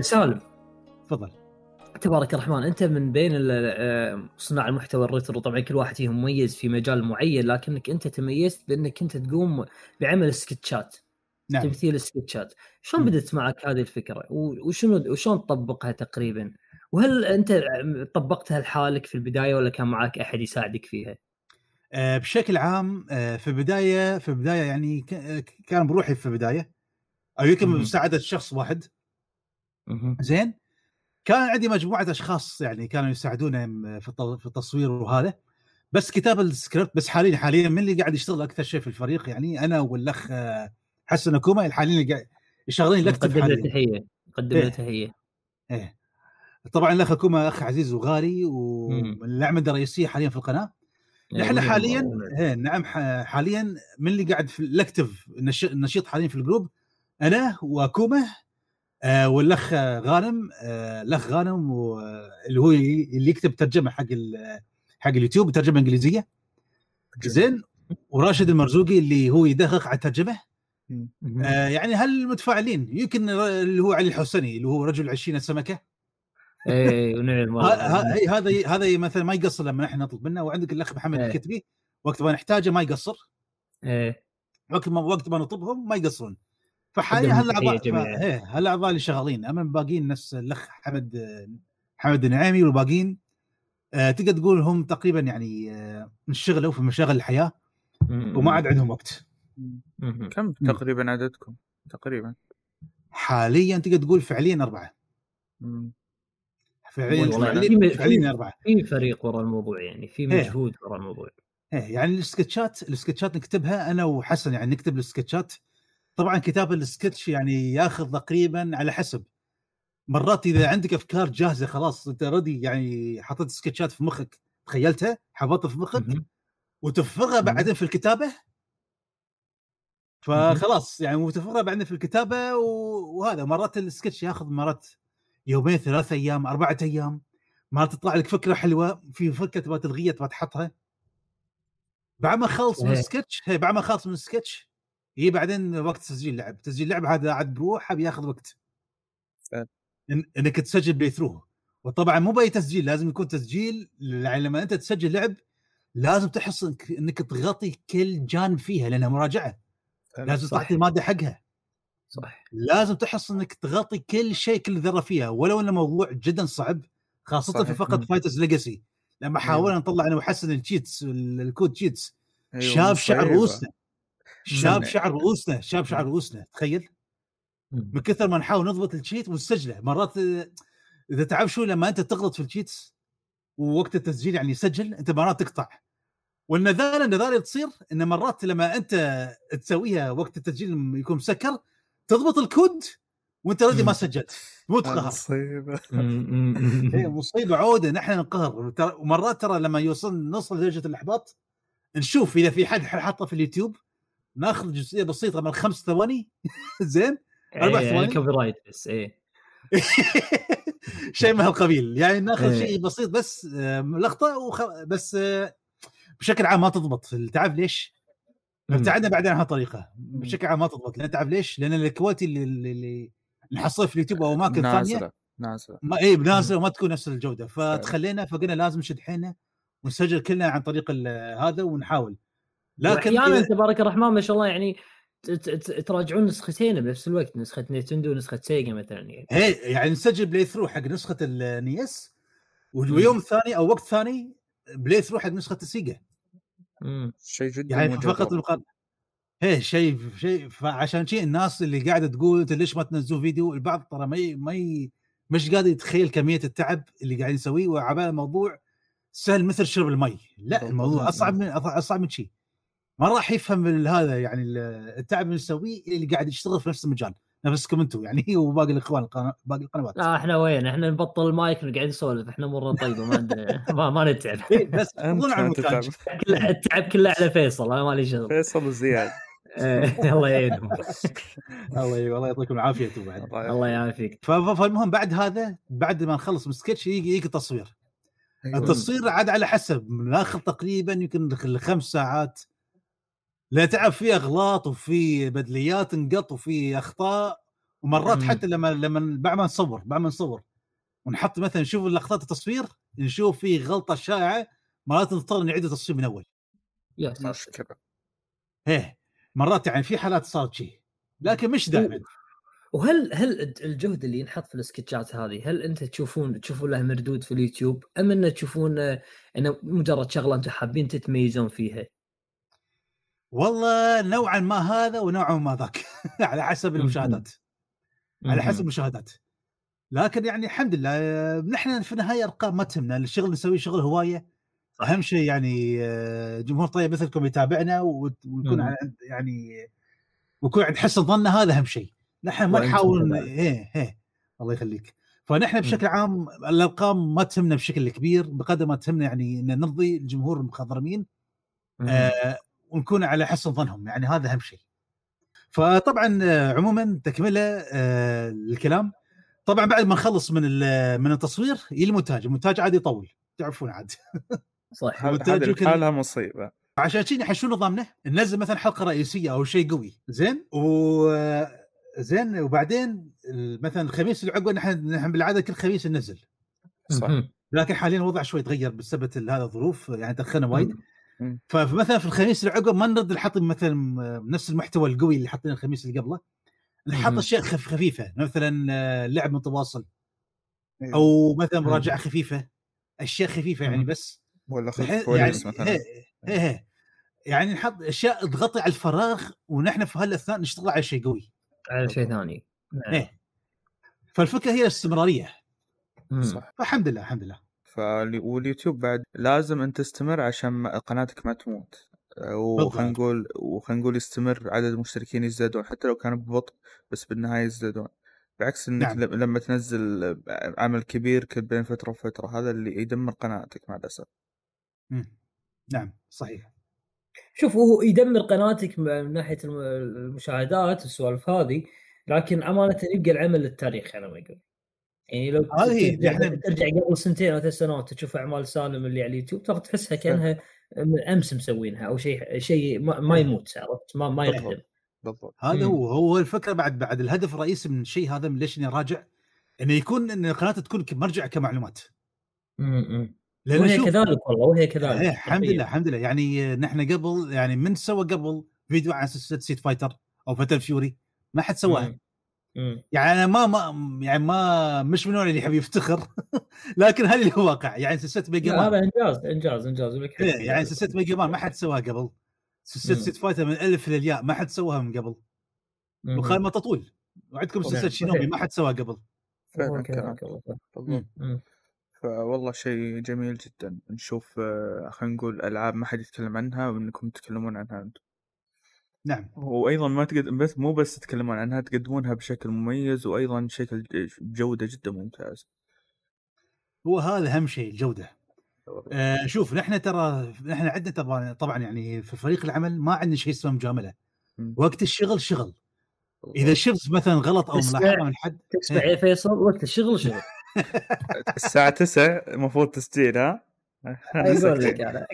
سالم تفضل. تبارك الرحمن انت من بين صناع المحتوى الريترو طبعا كل واحد فيهم مميز في مجال معين لكنك انت تميزت بانك انت تقوم بعمل سكتشات. نعم. تمثيل سكتشات شلون بدت معك هذه الفكره وشلون تطبقها تقريبا وهل انت طبقتها لحالك في البدايه ولا كان معك احد يساعدك فيها؟ بشكل عام في البدايه يعني كان بروحي في البدايه او يمكن بمساعده شخص واحد. زين كان عندي مجموعه اشخاص يعني كانوا يساعدوني في التصوير وهذا بس كتاب السكريبت بس حاليا من اللي قاعد يشتغل اكثر شيء في الفريق يعني انا والاخ حسن كوما حاليا قاعد يشتغلين لكتب حاليا. قدمت تحيه ايه طبعا الاخ كوما اخ عزيز وغالي والعمل الرئيسيه حاليا في القناه. نحن حاليا نعم حاليا من اللي قاعد في الاكتف النشيط حاليا في الجروب انا وكوما والاخ غانم. الاخ غانم اللي هو اللي يكتب ترجمه حق اليوتيوب ترجمه انجليزيه. زين وراشد المرزوقي اللي هو يدقق على الترجمه. يعني هالمتفاعلين يمكن اللي هو علي الحسني اللي هو رجل 20 سمكه. اي ونعم هذا مثلا ما يقصر لما احنا نطلب منه. وعندك الاخ محمد الكتبي وقت ما نحتاجه ما يقصر. وقت ما نطلبهم ما يقصرون. فحاليا هالأعضاء اللي شغالين أما باقيين نفس الأخ حمد النعيمي والباقين تقدر تقول هم تقريبا يعني انشغلوا في مشاغل الحياة وما عاد عندهم وقت. كم تقريبا عددكم تقريبا حاليا؟ تقدر تقول فعليا 4 في فعليين 4 في فريق وراء الموضوع، يعني في مجهود وراء الموضوع. يعني السكتشات نكتبها انا وحسن، يعني نكتب السكتشات. طبعا كتاب السكتش يعني ياخذ تقريبا على حسب، مرات اذا عندك افكار جاهزه خلاص انت ردي، يعني حطيت سكتشات في مخك تخيلتها حفظتها في مخك وتفرغها بعدين في الكتابه، فخلاص يعني وتفرغها بعدين في الكتابه وهذا. مرات السكتش ياخذ مرات يومين 3 أيام 4 أيام، ما تطلع لك فكره حلوه في فكره تبغى تلغيها تبغى تحطها، بعد ما خلص من السكتش هي بعدين وقت تسجيل لعب. هذا عاد بروحه بياخذ وقت انك تسجل بيثروه. وطبعا مو باي تسجيل، لازم يكون تسجيل، لما انت تسجل لعب لازم تحس انك تغطي كل جانب فيها لانها مراجعه، لازم تعطي الماده حقها صح، لازم تحس انك تغطي كل شيء كل ذره فيها، ولو انه موضوع جدا صعب خاصه صحيح. في فقط فايترز ليجاسي لما حاولنا نطلع انا وحسن التشيتس الكود تشيتس، شاف شعر رؤوسنا تخيل من كثر ما نحاول نضبط التشيت ونسجله. مرات اذا تعرف شو لما انت تغلط في التشيتس ووقت التسجيل يعني يسجل انت مرات تقطع، والنذاله تصير ان مرات لما انت تسويها وقت التسجيل يكون مسكر تضبط الكود وانت ردي ما سجلت، مو تقهر مصيبه عوده نحن نقهر. ومرات ترى لما نوصل لدرجه الاحباط نشوف اذا في حد حاطه في اليوتيوب، ناخذ جزئيه بسيطه من 5 ثواني زين 4 ثواني كوبي رايت بس شيء من هالقبيل، يعني ناخذ شيء بسيط بس لقطه بس بشكل عام ما تضبط. تعرف ليش؟ ابتعدنا بعدين عن هالطريقه بشكل عام ما تضبط، لان تعرف ليش؟ لان الكواليتي اللي نحصله في اليوتيوب او اماكن ثانيه نازله وما تكون نفس الجوده، فتخلينا فقلنا لازم نشد حيلنا ونسجل كلنا عن طريق هذا ونحاول. لكن احيانا تبارك الرحمن ما شاء الله يعني تراجعون نسختين بنفس الوقت، نسخه نينتندو ونسخه سيجا مثلا، يعني نسجل بلاي ثرو حق نسخه النيس ويوم ثاني او وقت ثاني بلاي ثرو حق نسخه السيجا. شيء جدا يعني فقط المقارنه شيء فعشان شيء الناس اللي قاعده تقول ليش ما تنزلوا فيديو، البعض ترى مش قادر يتخيل كميه التعب اللي قاعدين نسويه، وعبال الموضوع سهل مثل شرب المي، لا الموضوع اصعب من شيء. ما راح يفهم هذا يعني التعب اللي نسويه اللي قاعد يشتغل في نفس المجال، نفسكم انتم يعني وباقي الاخوان باقي القنوات. لا احنا وين احنا نبطل المايك ونقعد نسولف، احنا مره طيبه ما نتعب بس اظن على المونتاج التعب كله على فيصل، انا مالي شغل. فيصل وزياد الله يعينهم الله يعطيكم العافيه. وبعد الله يعافيك. فالمهم بعد هذا بعد ما نخلص من سكتش يجي تصوير. التصوير عاد على حسب، ناخذ تقريبا يمكن 5 ساعات لا تعب، فيه اغلاط وفي بدليات نقط وفي اخطاء، ومرات حتى لما بعد ما نصور ونحط مثلا نشوف لقطات التصوير نشوف فيه غلطه شائعه، مرات نضطر نعيد التصوير من اول. يا مشكله مرات يعني في حالات صارت شيء، لكن مش دائما. وهل الجهد اللي ينحط في السكتشات هذه هل انت تشوفون له مردود في اليوتيوب، ام ان تشوفون انه مجرد شغله انتم حابين تتميزون فيها؟ والله نوعا ما هذا ونوعا ما ذاك على حسب المشاهدات لكن يعني الحمد لله نحن في النهايه ارقام ما تهمنا، الشغل نسويه شغل هوايه. اهم شيء يعني جمهور طيب مثلكم يتابعنا ونكون يعني ويكون عند حسن ظننا، هذا اهم شيء. نحن ما نحاول الله يخليك. فنحن بشكل عام الارقام ما تهمنا بشكل كبير بقدر ما تهمنا يعني ان نرضي الجمهور المخضرمين ونكون على حسن ظنهم، يعني هذا أهم شيء. فطبعا عموما تكملة الكلام، طبعا بعد ما نخلص من التصوير المونتاج عادي يطول، تعرفون عاد صح حالها مصيبة. عشان شيء نحشون نظامنا ننزل مثلا حلقة رئيسية أو شيء قوي زين زين وبعدين مثلا الخميس اللي عقبه نحن بالعادة كل خميس ننزل صح، لكن حاليا وضع شوي تغير بسبب هذا الظروف، يعني تأخرنا وايد. فمثلا في الخميس اللي عقب ما نرد نحط مثلا نفس المحتوى القوي اللي حطينا الخميس اللي قبله، نحط اشياء خفيفه مثلا لعب متواصل او مثلا مراجعه خفيفه، اشياء خفيفه يعني بس ولا كويس مثلا يعني نحط اشياء تغطي على الفراغ، ونحن في هالاثناء نشتغل على شيء قوي على شيء ثاني. فالفكره هي الاستمراريه، صح. الحمد لله الحمد لله. واليوتيوب بعد لازم أن تستمر عشان قناتك ما تموت، وخلينا نقول يستمر عدد المشتركين يزدادون حتى لو كانوا ببطء، بس بالنهاية يزدادون. بعكس انك نعم. لما تنزل عمل كبير كل بين فترة وفترة هذا اللي يدمر قناتك مع الأسف. نعم صحيح. شوف هو يدمر قناتك من ناحية المشاهدات والسوالف هذه، لكن أمانة يبقى العمل للتاريخ. أنا ما أقول يعني لو ترجع قبل سنتين أو 3 سنوات تشوف أعمال سالم اللي على اليوتيوب تحسها كأنها من أمس مسوينها أو شيء ما يموت، عرفت؟ ما يقدم بالضبط. هذا هو الفكرة. بعد الهدف الرئيسي من شيء هذا، من ليش إني راجع إنه يكون إن القناة تكون مرجع كمعلومات. وهي كذلك والله، وهي كذلك. الحمد لله الحمد لله. يعني نحن قبل يعني من سوى قبل فيديو عن سلسلة سيت فايتر أو فتل فيوري ما حد سواها. يعني أنا ما مش من النوع اللي يحب يفتخر لكن هذا اللي هو واقع. يعني سلسلة ميجا مان هذا إنجاز. يعني سلسلة ميجا مان ما حد سواها قبل. سلسلة سيت فايتر من ألف للياء ما حد سواها من قبل. وخال ما تطول. وعندكم سلسلة شينوبي ما حد سواها قبل. فوالله شيء جميل جدا نشوف خلينا نقول ألعاب ما حد يتكلم عنها وإنكم تتكلمون عنها أنتم. نعم. وأيضا ما بس مو بس تتكلمون عنها، تقدمونها بشكل مميز وأيضا شكل جودة جدا ممتاز. هو هذا أهم شيء الجودة. شوف نحن عندنا طبعا يعني في فريق العمل ما عندنا شيء اسمه مجاملة. وقت الشغل شغل. إذا شفت مثلا غلط أو ملاحظة من حد تسمع يا فيصل وقت الشغل شغل. الساعة 9 المفروض تسجيل. ها يقول لك أنا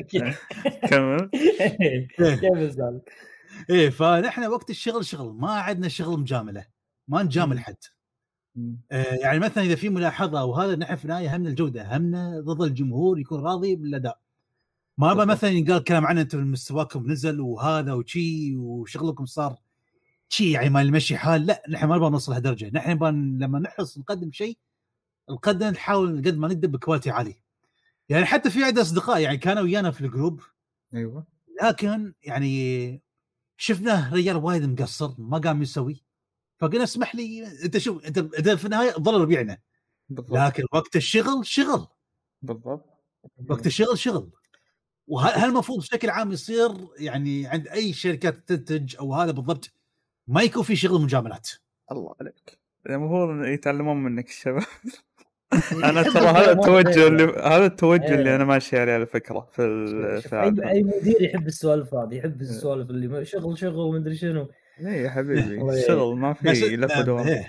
كمل كمل زال. إيه فنحن وقت الشغل شغل، ما عندنا شغل مجاملة، ما نجامل حد. يعني مثلا إذا في ملاحظة أو هذا نحن في نهاية همنا الجودة، همنا رضا الجمهور يكون راضي بالأداء. ما أبغى مثلا يقال كلام عنه أنتم مستواكم نزل وهذا وشي وشغلكم صار شي يعني ما نمشي حال. لا نحن ما نبغى نوصل لهالدرجة. نحن لما نحرص نقدم شيء القدر نحاول قد ما نقدر بكواليتي عالي. يعني حتى في عدة أصدقاء يعني كانوا ويانا في الجروب، أيوة، لكن يعني شفناه رجال وايد مقصر ما قام يسوي، فقلنا اسمح لي أنت شوف أنت في النهاية ضرر بيعنا. لكن وقت الشغل شغل. بالضبط. وقت الشغل شغل. وهالمفروض بشكل عام يصير يعني عند أي شركات تنتج أو هذا بالضبط ما يكون في شغل مجاملات. الله عليك. المفروض يتعلمون منك الشباب. أنا ترى هذا التوجه اللي أنا ماشي عليه على فكرة أي مدير يحب السوالف هذه، يحب السوالف اللي شغل ومدري شنو. إيه يا حبيبي شغل ما في لف ودوران.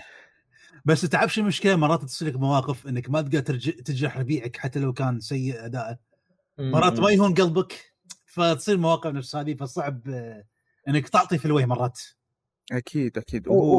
بس تعبش المشكلة مرات تصيرك مواقف إنك ما تقدر تجرح ربيعك حتى لو كان سيء أداءه، مرات ما يهون قلبك فتصير مواقف نفس هذه، فصعب إنك تعطي في الوجه مرات. أكيد. هو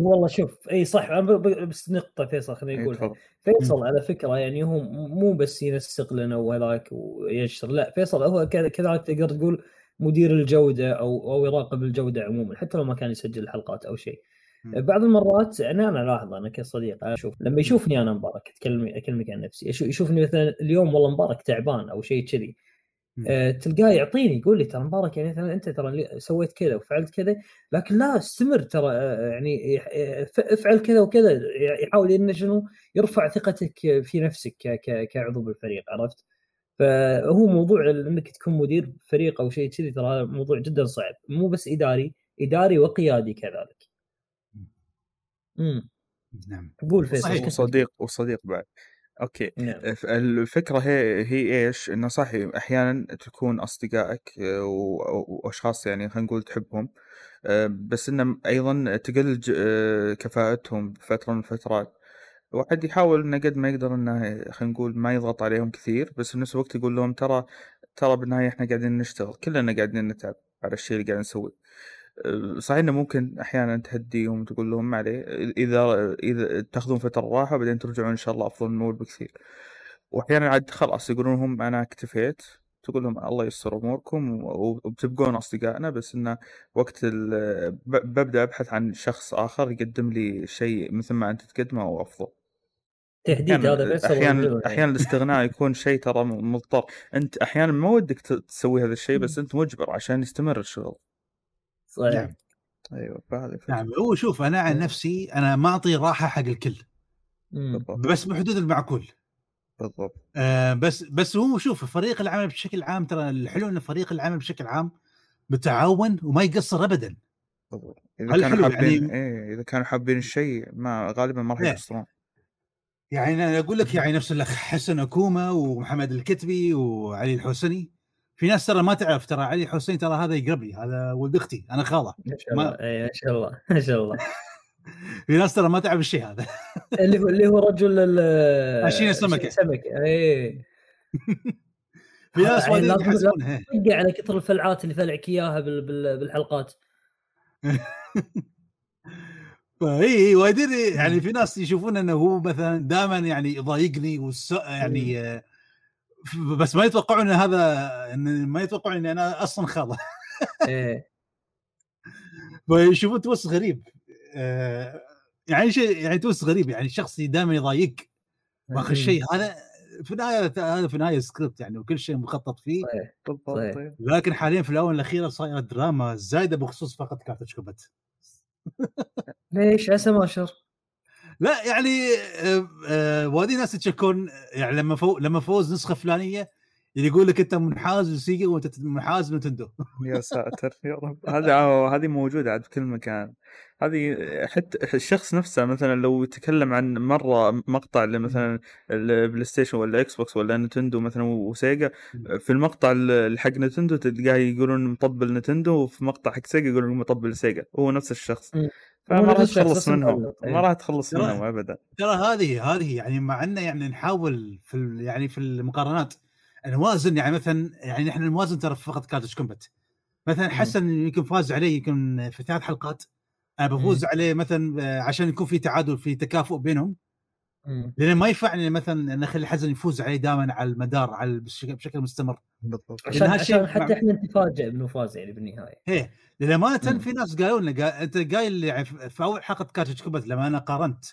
والله شوف أي صح. أنا بس نقطة فيصل خلينا نقولها. فيصل على فكرة يعني هو مو بس ينسق لنا وهذاك ويشتغل، لا فيصل هو كذا تقدر تقول مدير الجودة أو يراقب الجودة عموما حتى لو ما كان يسجل الحلقات أو شيء. بعض المرات أنا لاحظ أنا كصديق أشوف لما يشوفني أنا مبارك أكلمك عن نفسي، يشوفني مثلا اليوم والله مبارك تعبان أو شيء كذي، تلقاه يعطيني يقول لي ترى مبارك يعني مثلا انت ترى سويت كذا وفعلت كذا، لكن لا استمر ترى يعني افعل كذا وكذا. يحاول انه شنو يرفع ثقتك في نفسك كعضو بالفريق، عرفت؟ فهو موضوع انك تكون مدير فريق او شيء كذي ترى موضوع جدا صعب، مو بس اداري وقيادي كذلك. نعم قول فيصل. وصديق بعد. أوكي نعم. الفكرة هي إيش؟ إنه صحيح أحياناً تكون أصدقائك وأشخاص يعني خلينا نقول تحبهم، بس إنه أيضاً تقل كفاءتهم فترة من فترات. واحد يحاول إنه قد ما يقدر إنه خلينا نقول ما يضغط عليهم كثير، بس في نفس الوقت يقول لهم ترى بالنهاية إحنا قاعدين نشتغل، كلنا قاعدين نتعب على الشيء اللي قاعدين نسويه. صحيح إنه ممكن أحياناً تهديهم تقول لهم عليه إذا تأخذون فترة راحة وبعدين ترجعون إن شاء الله أفضل من أول بكثير. وأحياناً عاد خلاص يقولون لهم أنا اكتفيت، تقول لهم الله ييسر أموركم وبتبقون أصدقائنا، بس إنه وقت ببدأ أبحث عن شخص آخر يقدم لي شيء مثل ما أنت تقدمه أو أفضل. تهديد هذا بس أحياناً الاستغناء يكون شيء ترى مضطر، أنت أحياناً ما ودك تسوي هذا الشيء بس أنت مجبر عشان يستمر الشغل. صحيح. نعم. أيوة. نعم. هو شوف أنا عن نفسي أنا ما أعطي راحة حق الكل، بالضبط. بس بحدود المعقول بالضبط. بس هو شوف فريق العمل بشكل عام، ترى الحلو ان فريق العمل بشكل عام متعاون وما يقصر ابدا. بالضبط. اذا كانوا حابين إيه، اذا كانوا حابين الشيء ما غالبا ما راح يقصرون. يعني انا اقول لك يعني نفس الاخ حسن اكوما ومحمد الكتبي وعلي الحسني، في ناس ترى ما تعرف، ترى علي الحسني ترى هذا يقرب لي، هذا ولد اختي انا خاله ما شاء الله ما شاء الله. في ناس ترى ما تعرف الشيء هذا اللي هو رجل عشان السمكه اي. في ناس ما يحسبونها على كثر الفلعات اللي فلعك اياها بالحلقات. فاي وايدين يعني في ناس يشوفون انه هو مثلا دائما يعني يضايقني يعني بس ما يتوقعون ان هذا، ان ما يتوقعون ان انا اصلا خاله. ايه ويشوفون توس غريب يعني شيء، يعني توس غريب يعني شخص دائما يضايق واخر شيء هذا في نهاية سكريبت يعني، وكل شيء مخطط فيه. طيب. لكن حاليا في الاول الاخيره صايره دراما زايده بخصوص فقط كارتش كوبت. ليش عسى ما شر؟ لا يعني وادي ناس تشكون يعني لما فوز نسخه فلانيه اللي يقول لك انت منحاز لسيجا وانت منحاز نتندو. يا ساتر يا رب. هذه موجوده عاد بكل مكان. هذه حتى الشخص نفسه مثلا لو يتكلم عن مره مقطع مثلا البلاي ستيشن ولا اكس بوكس ولا نتندو مثلا وسيجا، في المقطع حق نتندو تلقاه يقولون مطبل نتندو، وفي مقطع حق سيجا يقولون مطبل سيجا، هو نفس الشخص. فما راح تخلص منهم، ما راح تخلص منهم ابدا. ترى هذه يعني مع ان يعني نحاول في يعني في المقارنات نوازن، يعني مثلا يعني احنا نوازن ترى فقط كارتش كومبات مثلا حسن يمكن فاز عليه يمكن في 3 حلقات، انا بفوز عليه مثلا عشان يكون في تعادل في تكافؤ بينهم، لان ما ينفعني مثلا ان اخلي حسن يفوز عليه دائما على المدار على بشكل مستمر. بالضبط. عشان حتى احنا نتفاجئ انه فاز يعني بالنهايه. ايه لان ما في ناس قالوا لنا انت قايل يعني في اول حلقه كارتش كومبات لما انا قارنت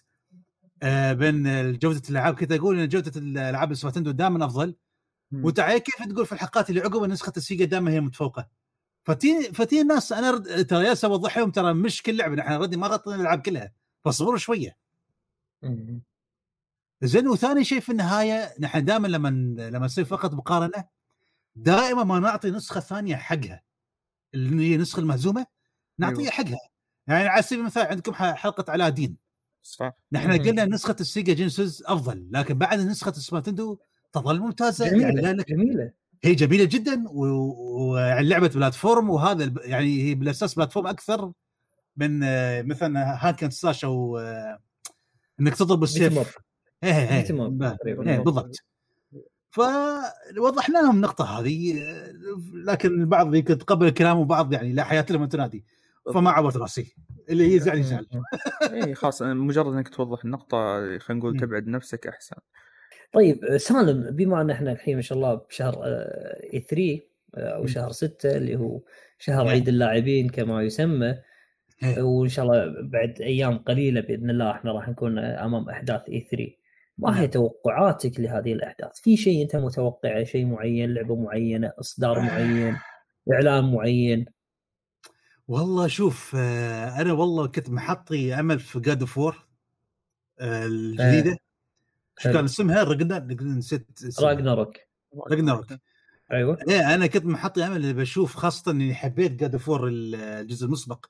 بين جوده الالعاب، كنت اقول ان جوده الالعاب السواتندو دائما افضل، وتعالى كيف تقول في الحلقات اللي عقب نسخه السيجا دائما هي متفوقه. فتي الناس انا ترى ياس اوضح لهم ترى مش كل لعبه، احنا ردي ما غطينا الالعاب كلها، فاصبروا شويه. زين. وثاني شيء في النهايه نحن دائما لما نصير فقط مقارنه دائما ما نعطي نسخه ثانيه حقها، اللي هي النسخه المهزومه نعطيها حقها. يعني على سبيل المثال عندكم حلقه علاء الدين، صح؟ نحن قلنا نسخه السيجا جينيسيس افضل، لكن بعد نسخه السواتندو تظل ممتازه جميلة. يعني جميله هي جميله جدا، ولعبه بلاتفورم، وهذا يعني هي بالاساس بلاتفورم اكثر من مثلا هاك اند سلاش او انك تضرب بالسيف. ايه بالضبط. فوضحنا لهم النقطه هذه، لكن البعض يتقبل الكلام وبعض يعني لا حياه لهم تنادي، فما عبط راسي اللي هي زعل. اي خلاص، مجرد انك توضح النقطه خلينا نقول تبعد نفسك احسن. طيب سالم، بما ان احنا الحين ما شاء الله بشهر 3 او شهر 6 اللي هو شهر عيد اللاعبين كما يسمى، وان شاء الله بعد ايام قليله باذن الله احنا راح نكون امام احداث E3، ما هي توقعاتك لهذه الاحداث؟ في شيء انت متوقعه، شيء معين، لعبه معينه، اصدار معين، اعلان معين؟ والله شوف، انا والله كنت محطي امل في God of War الجديده. كان اسمها راجناروك. ايوه ايه، انا كنت محطي امل اللي بشوف، خاصه اني حبيت جاد اوف وور الجزء المسبق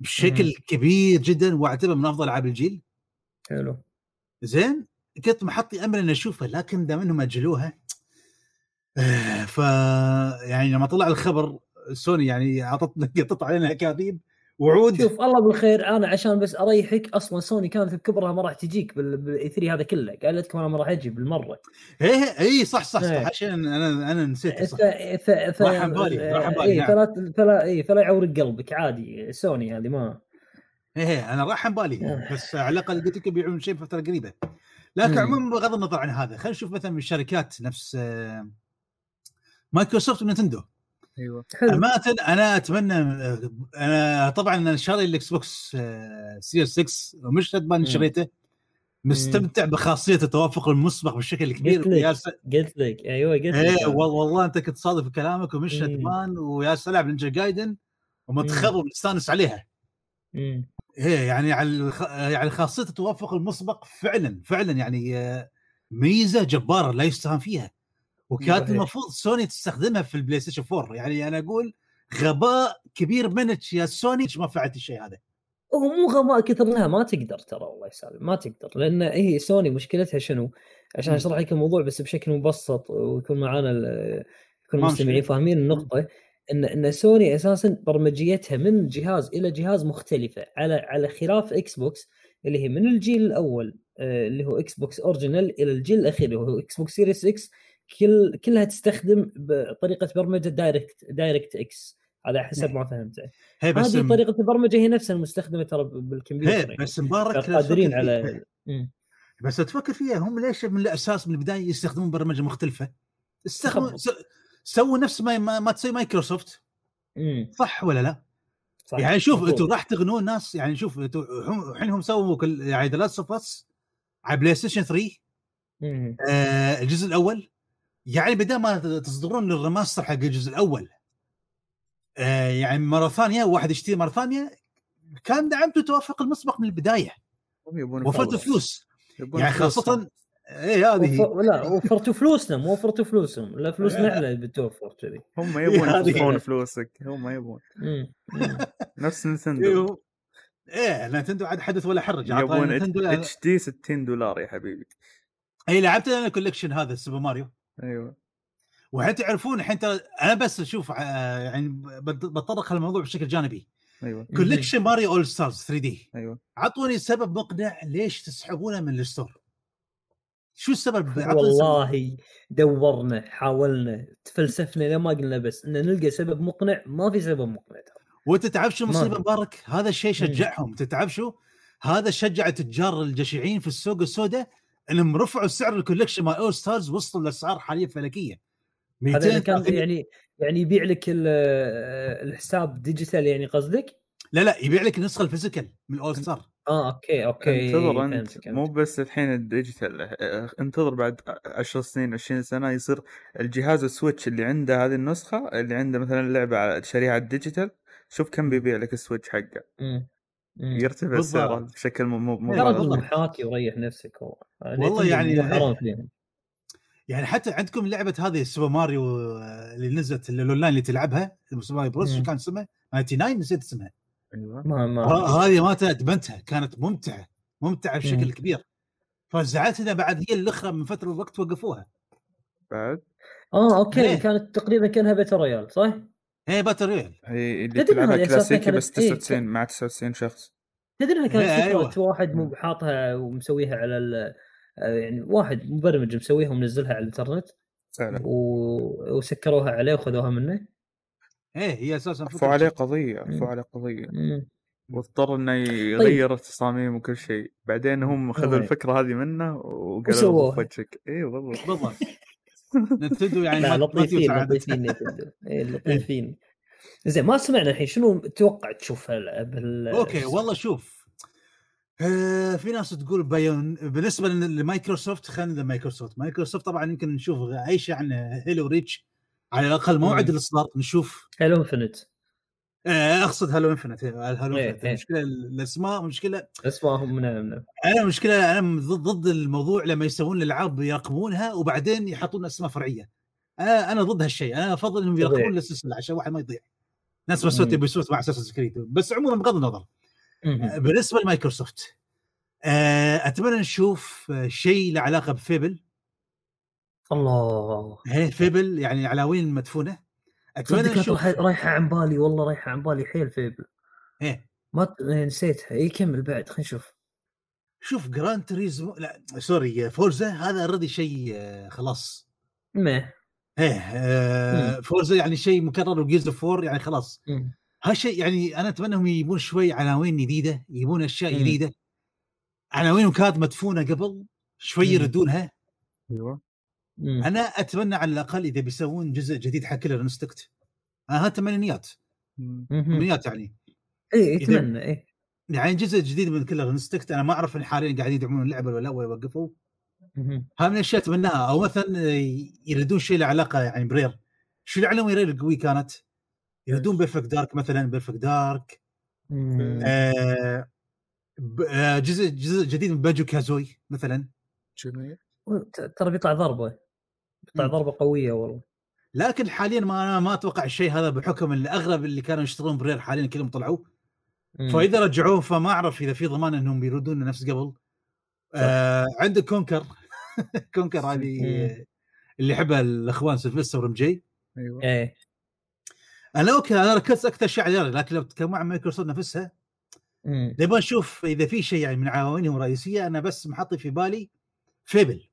بشكل كبير جدا، واعتبر من افضل العاب الجيل. حلو زين، كنت محطي امل اني اشوفها، لكن دا منهم اجلوها. ف يعني لما طلع الخبر سوني يعني عطت علينا اكاذيب وعود. شوف الله بالخير، انا عشان بس اريحك، اصلا سوني كانت بكبرها ما راح تجيك بالاثري هذا كله، قالت لكم انا ما راح اجي بالمره. اي صح. عشان انا نسيت صح. راح بالي فلا يعورك قلبك، عادي سوني هذه ما انا راح بالي، بس على الاقل قلت لك بيعون شيء فتره قريبه. لكن عموما بغض النظر عن هذا، خلينا نشوف مثلا من الشركات نفس مايكروسوفت ونينتندو. ايوه انا اتمنى، انا طبعا شاري الاكس بوكس سيريس 6 ومش ندمان شريته، مستمتع بخاصيه التوافق المسبق بشكل كبير. قلت لك ايوه قلت لك. والله انت كنت صادق في كلامك ومش ندمان، ويا سلام نينجا جايدن ومتخبر مستانس عليها. هي يعني على خاصية التوافق المسبق فعلا يعني ميزة جبارة لا يستهان فيها، وكانت المفروض سوني تستخدمها في البلاي ستيشن 4. يعني انا اقول غباء كبير منك يا سوني ما فعلت الشيء هذا. هو مو غباء كثر منها، ما تقدر ترى الله يسلم ما تقدر، لان هي سوني مشكلتها شنو؟ عشان اشرح لك الموضوع بس بشكل مبسط ويكون معانا يكون المستمعين فاهمين النقطة، ان سوني اساسا برمجيتها من جهاز الى جهاز مختلفة، على خلاف اكس بوكس اللي هي من الجيل الاول اللي هو اكس بوكس اوريجينال الى الجيل الاخير اللي هو اكس بوكس سيريس اكس، كلها تستخدم بطريقة برمجة دايركت اكس على حسب ما فهمته. هذه طريقة البرمجة هي نفسها المستخدمة ترى بالكمبيوتر، بس مبارك قادرين على بس تفكر فيها هم ليش من الاساس من البداية يستخدمون برمجة مختلفة؟ سووا نفس ما تسوي مايكروسوفت. صح ولا لا؟ صح. يعني شوف انتوا راح تغنون ناس، يعني شوف حينهم سووا يعني دلاس اوفس على بلاي ستيشن 3 الجزء الاول، يعني بدل ما تصدرون الرماستر حق الجزء الاول يعني مرة ثانية واحد يشتري مرة ثانية، كان دعمتوا توافق المسبق من البداية، وفرتوا فلوس يعني خاصة ايه هذه لا وفرتوا فلوسنا مو وفرتوا فلوسهم، لا فلوسنا احنا بتوفر كذي، هم يبون يوفرون فلوسك، هم يبون نفس نتندو. ايه نتندو عاد حدث ولا حرج، يبون اتش دي $60 يا حبيبي. اي لعبت انا الكولكشن هذا سوبر ماريو. ايوه وحتى تعرفون الحين ترى انا بس اشوف يعني بتطرق هالموضوع بشكل جانبي. ايوه كولكشن ماريو اول ستارز 3 دي. ايوه عطوني سبب مقنع ليش تسحبونه من الستور، شو السبب؟ والله دورنا حاولنا تفلسفنا لما قلنا بس ان نلقى سبب مقنع، ما في سبب مقنع. وتتعبش مصيبه مبارك، هذا الشيء شجعهم تتعبشوا، هذا شجع التجار الجشعين في السوق السوداء انهم رفعوا سعر الكولكشن مال اول ستارز، وصلوا لاسعار حاليه فلكيه. هذا كان يعني يبيع لك الحساب ديجيتال يعني قصدك؟ لا يبيع لك النسخه الفيزيكال من اول ستار. اوكي انتظر انت مو بس الحين الديجيتال، انتظر بعد 10 سنين 20 سنه يصير الجهاز السويتش اللي عنده هذه النسخه اللي عنده مثلا لعبه على شريحه ديجيتال، شوف كم بيبيع لك السويتش حقه. يرتفع السعر بشكل مو حاكي وريح نفسك والله. يعني حتى عندكم لعبه هذه السوبر ماريو اللي نزلت الاونلاين اللي تلعبها سوبر ماريو بروس، كان اسمها 99 نسيت اسمها. ايوه هذه ما تبنتها، كانت ممتعه بشكل كبير، فزعلتنا بعد هي الاخرى من فتره وقت وقفوها بعد. اوكي ليه؟ كانت تقريبا كانها باتل رويال صح؟ هي باتل رويال اللي تلعبها كلاسيكي بس 99 مع 99 شخص. تدري انها كانت فكره واحد مو حاطها ومسويها على يعني واحد مبرمج مسويها ومنزلها على الانترنت فعلا وسكروها عليه وخذوها منه. ايه هي اساسا فكره عليه قضيه، عليه قضيه واضطر انه يغير التصاميم وكل شيء، بعدين هم خذوا الفكره هذه منه وقالوا فجك. ايه والله نتندو يعني لطيفين. زين ما سمعنا الحين شنو تتوقع تشوف اوكي والله شوف في ناس تقول بالنسبه لمايكروسوفت خلينا مايكروسوفت طبعا يمكن نشوف اي شيء عن هيلو ريتش على الاقل موعد الاصدار، نشوف هيلو انفنت. اقصد هيلو انفنت. المشكله الاسماء مشكله، اسمائهم من انا ضد الموضوع لما يسوون الالعاب يرقمونها وبعدين يحطون اسماء فرعيه، انا ضد هالشيء. انا افضل انهم يرقمون السلسله عشان واحد ما يضيع، ناس بس بيسوت مع اساس الكريتو. بس عموما بغض النظر بالنسبه لمايكروسوفت اتمنى نشوف شيء له علاقه بفيبل. الله هي فيبل يعني عناوين مدفونه، اتمنى نشوف. رايحه عن بالي والله، رايحه عن بالي حيل فيبل. ايه ما نسيتها. يكمل بعد خلينا نشوف. شوف جراند تريزمو لا سوري فورزا، هذا ردي شيء خلاص ما ايه فورزا يعني شيء مكرر، وجيز فور يعني خلاص هالشيء. يعني انا اتمنىهم يجيبون شوي عناوين جديده، يجيبون اشياء جديده، عناوين كانت مدفونه قبل شوي يردونها. ايوه انا اتمنى على الاقل اذا بيسوون جزء جديد حق كلر انستكت، ها تمنيات تمنيات يعني اي اتمنى اي يعني جزء جديد من كلر انستكت. انا ما اعرف ان حاليا قاعدين يدعمون اللعبه ولا اول وقفوا، ها من الاشياء اتمناها. او مثلا يردون شيء له علاقه يعني برير، شو العلوم رير القوي كانت يردون بيرفكت دارك مثلا، بيرفكت دارك جزء جديد من باجو كازوي مثلا ترى بيطلع ضربة قوية والله. لكن حاليا ما اتوقع الشيء هذا بحكم اللي اغلب اللي كانوا يشترون برير حاليا كلهم طلعوه، فاذا رجعوه فما اعرف اذا في ضمان انهم بيردون نفس قبل. عندك كونكر كونكر هذه اللي يحبها الاخوان سيلفستر ومجي. ايوه انا ركزت اكثر شيء على، لكن لو تكلموا عن مايكروسوفت نفسها نبغى نشوف اذا في شيء يعني من عواملهم الرئيسيه. انا بس محطي في بالي فيبل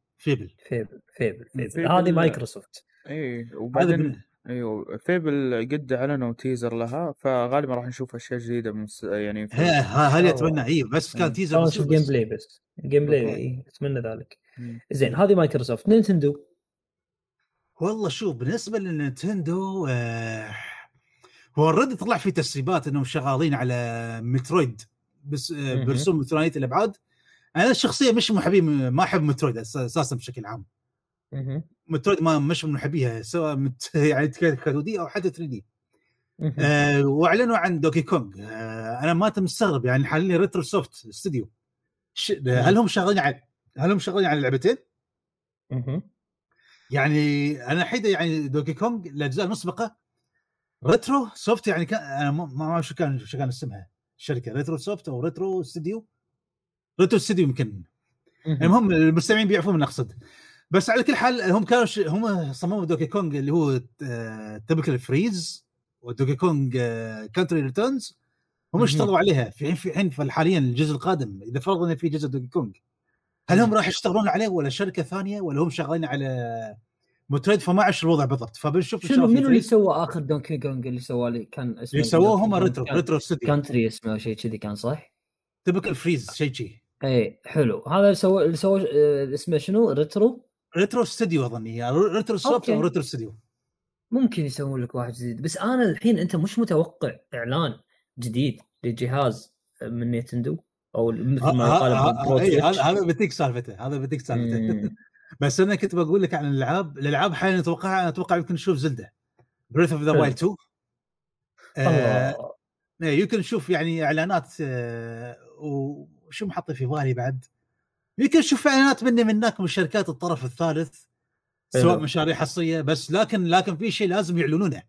هذه مايكروسوفت. اي وبعدين ايوه فيبل قد اعلنوا تيزر لها، فغالبا راح نشوف اشياء جديده من يعني هل اتمنى اي بس كان تيزر بس جيم بلاي، بس جيم بلاي اتمنى ذلك. زين هذه مايكروسوفت. نينتندو والله شو بالنسبه للنينتندو هو الرد طلع في تسريبات انهم شغالين على مترويد بس برسوم مترويد الابعاد. انا شخصيا مش محبي، ما احب مترويد اساسا بشكل عام. مترويد ما مش من محبيها سواء يعني كارودي او حتى 3D. واعلنوا عن دوكي كونغ. انا ما مستغرب يعني حاليا ريترو سوفت استوديو هل هم شغالين على لعبتين؟ يعني انا حيدا يعني دوكي كونغ الاجزاء المسبقه ريترو سوفت يعني كان انا ما اعرف شو كان اسمها الشركه، ريترو سوفت او ريترو استوديو يمكن. المهم المستمعين بيعرفوا من اقصد. بس على كل حال هم كانوا هم صمموا دوكي كونغ اللي هو تبكل فريز ودوكي كونغ كانتري ريتيرنز، هم اشتغلوا عليها في حين حاليا الجزء القادم اذا فرضنا في جزء دوكي كونغ هل هم راح يشتغلون عليه ولا شركه ثانيه ولا هم شغالين على متريد؟ فما اعرف الوضع بالضبط، فبنشوف شنو منو اللي سوى اخر دونكي كونغ اللي سوى لي كان اسمه اللي سووه هم ريترو ستوديو كانتري اسمه شيء كذي كان صح، تبكل فريز شيء كذي. اي حلو هذا اللي سوى اسمه شنو ريترو ستوديو اظني يعني ريترو سوفت او ريترو ستوديو. ممكن يسوون لك واحد جديد، بس انا الحين انت مش متوقع اعلان جديد لجهاز من نينتندو او مثل ما قالوا هذا بتكسر فته بس انا كنت بقول لك عن الالعاب حاليا اتوقع يمكن نشوف زلدة بريث اوف ذا وايلد 2. يمكن نشوف يعني اعلانات وشو محطي في بالي بعد يمكن شوف اعلانات من هناك من شركات الطرف الثالث سواء مشاريع حصريه بس، لكن في شيء لازم يعلنونه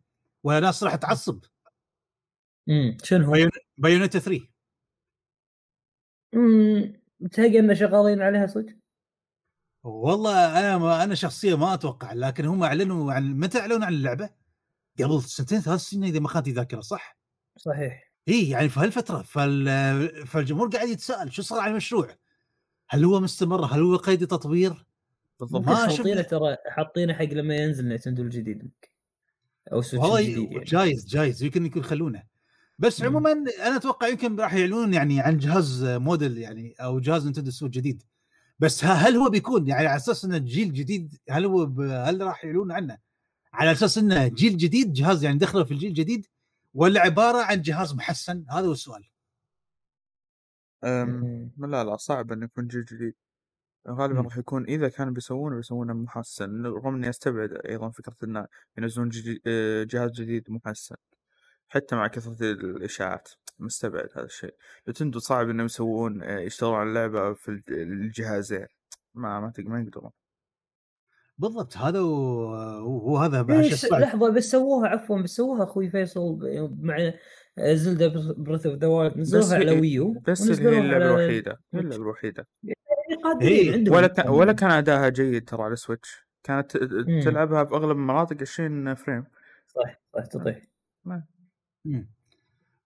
ولا ناس راح تعصب. شنو هو بايونيتا 3 متهيأ انه شغالين عليها صدق والله. انا شخصيا ما اتوقع، لكن هم اعلنوا عن متى اعلنوا عن اللعبه قبل 2-3 سنين اذا ما خانت ذاكره صحيح اي يعني في هالفتره فالجمهور قاعد يتساءل شو صار على المشروع، هل هو مستمر؟ هل هو قيد تطوير؟ بالضبط حاطينه ترى حاطينه حق لما ينزل نينتندو الجديد او سويتش الجديد يعني. جايز يمكن يخلونه بس عموما انا اتوقع يمكن راح يعلنون يعني عن جهاز موديل يعني او جهاز نينتندو سويتش جديد. بس هل هو بيكون يعني على اساس انه جيل جديد، هل راح يعلنون عنه على اساس انه جيل جديد جهاز يعني دخله في الجيل الجديد ولا عباره عن جهاز محسن؟ هذا هو السؤال. لا صعب أن يكون جيل جديد غالبا راح يكون إذا كانوا بيسوونه محسن، رغم إني أستبعد أيضا فكرة إنه ينزلون جهاز جديد محسن حتى مع كثرة الإشاعات، مستبعد هذا الشيء. نتندو صعب إنهم يسوون يشتغلوا على اللعبة في الجهازين ما يقدرون بالضبط. هذا هو هذا لحظة بسووها أخوي فيصل مع زلدة بريث اوف ذا وايلد نزلوها على ويو، بس هي اللعبه الوحيده القادمين ولا كان اداها جيد ترى على سويتش، كانت تلعبها باغلب المناطق 20 فريم صح تطيح.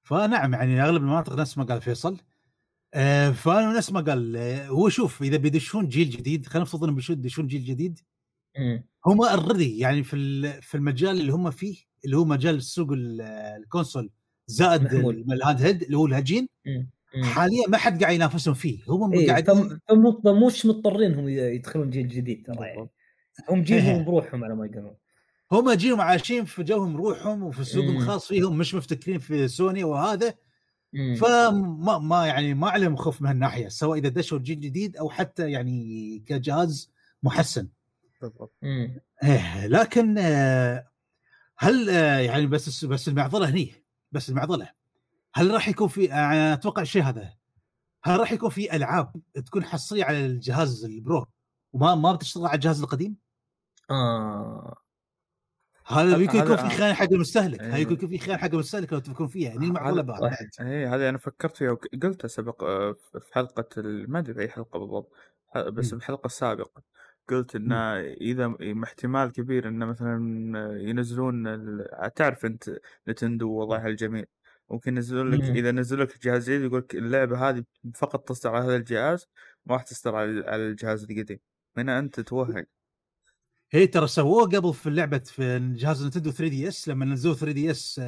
فنعم يعني اغلب المناطق نفس ما قال فيصل. فانا نفس ما قال هو شوف اذا بيدشون جيل جديد خلينا نفرض انهم بيدشون جيل جديد هم اوريدي يعني في المجال اللي هم فيه اللي هو مجال سوق الكونسول زائد الهاند هيد اللي هو الهجين حاليا ما حد قاعد ينافسهم فيه، هم قاعدين مش مضطرين هم يدخلون جيل جديد ترى يعني. هم جيلهم بروحهم على ما يقولون، هم جيلهم عايشين في جوهم روحهم وفي سوقهم خاص فيهم مش مفتكرين في سوني وهذا. فما يعني ما عليهم خوف من هالناحيه سواء اذا دشوا جيل جديد او حتى يعني كجهاز محسن بالضبط. لكن هل يعني بس المعضله هل راح يكون في اتوقع شيء هذا هل راح يكون في العاب تكون حصريه على الجهاز البرو وما بتشتغل على الجهاز القديم؟ هذا بيكون في خيار حق المستهلك، هاي يكون في خيار حق المستهلك لو تفكرون فيها، يعني المعقوله بعد. اي هذا انا فكرت فيها وقلتها سبق في حلقه، ما ادري اي حلقه بالضبط، بس بالحلقه السابقه قلت ان اذا احتمال كبير ان مثلا ينزلون، تعرف انت نتندو وضعها الجميل، ممكن ينزلون لك اذا نزلوا لك جهاز جديد يقول لك اللعبه هذه فقط تصدر على هذا الجهاز، ما راح تصدر على الجهاز القديم. هنا انت توهق. هي ترى سووه قبل في لعبه في جهاز نتندو 3 دي اس، لما نزلوا 3 دي اس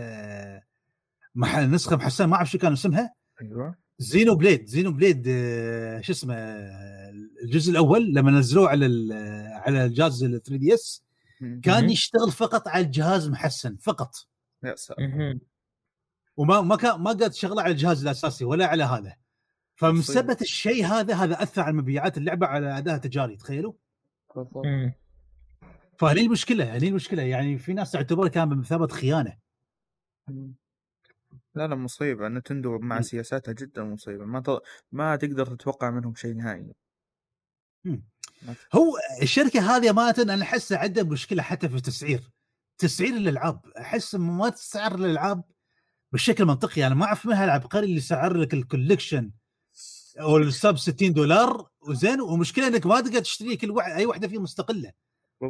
محل نسخه محسن ما اعرف شو كان اسمها. ايوه زينو بليد شو اسمه الجزء الاول، لما نزلوه على الجهاز 3 دي اس كان يشتغل فقط على الجهاز محسن فقط، يا سلام، وما قد شغله على الجهاز الاساسي ولا على هذا. فمثبت الشيء هذا اثر على مبيعات اللعبه، على اداء تجاري، تخيلوا. فهذه المشكله، يعني في ناس تعتبر كان بمثابه خيانه. لا مصيبه، نتندو مع سياساتها جدا مصيبه، ما تقدر تتوقع منهم شيء نهائي. هو الشركه هذه امانه انا احس عندها مشكله حتى في تسعير الالعاب، احس ما تسعر الالعاب بشكل منطقي. انا ما اعرف منها العبقري اللي سعر لك الكولكشن او السب $60 وزين، ومشكله انك ما تقدر تشتري كل اي واحده فيه مستقله.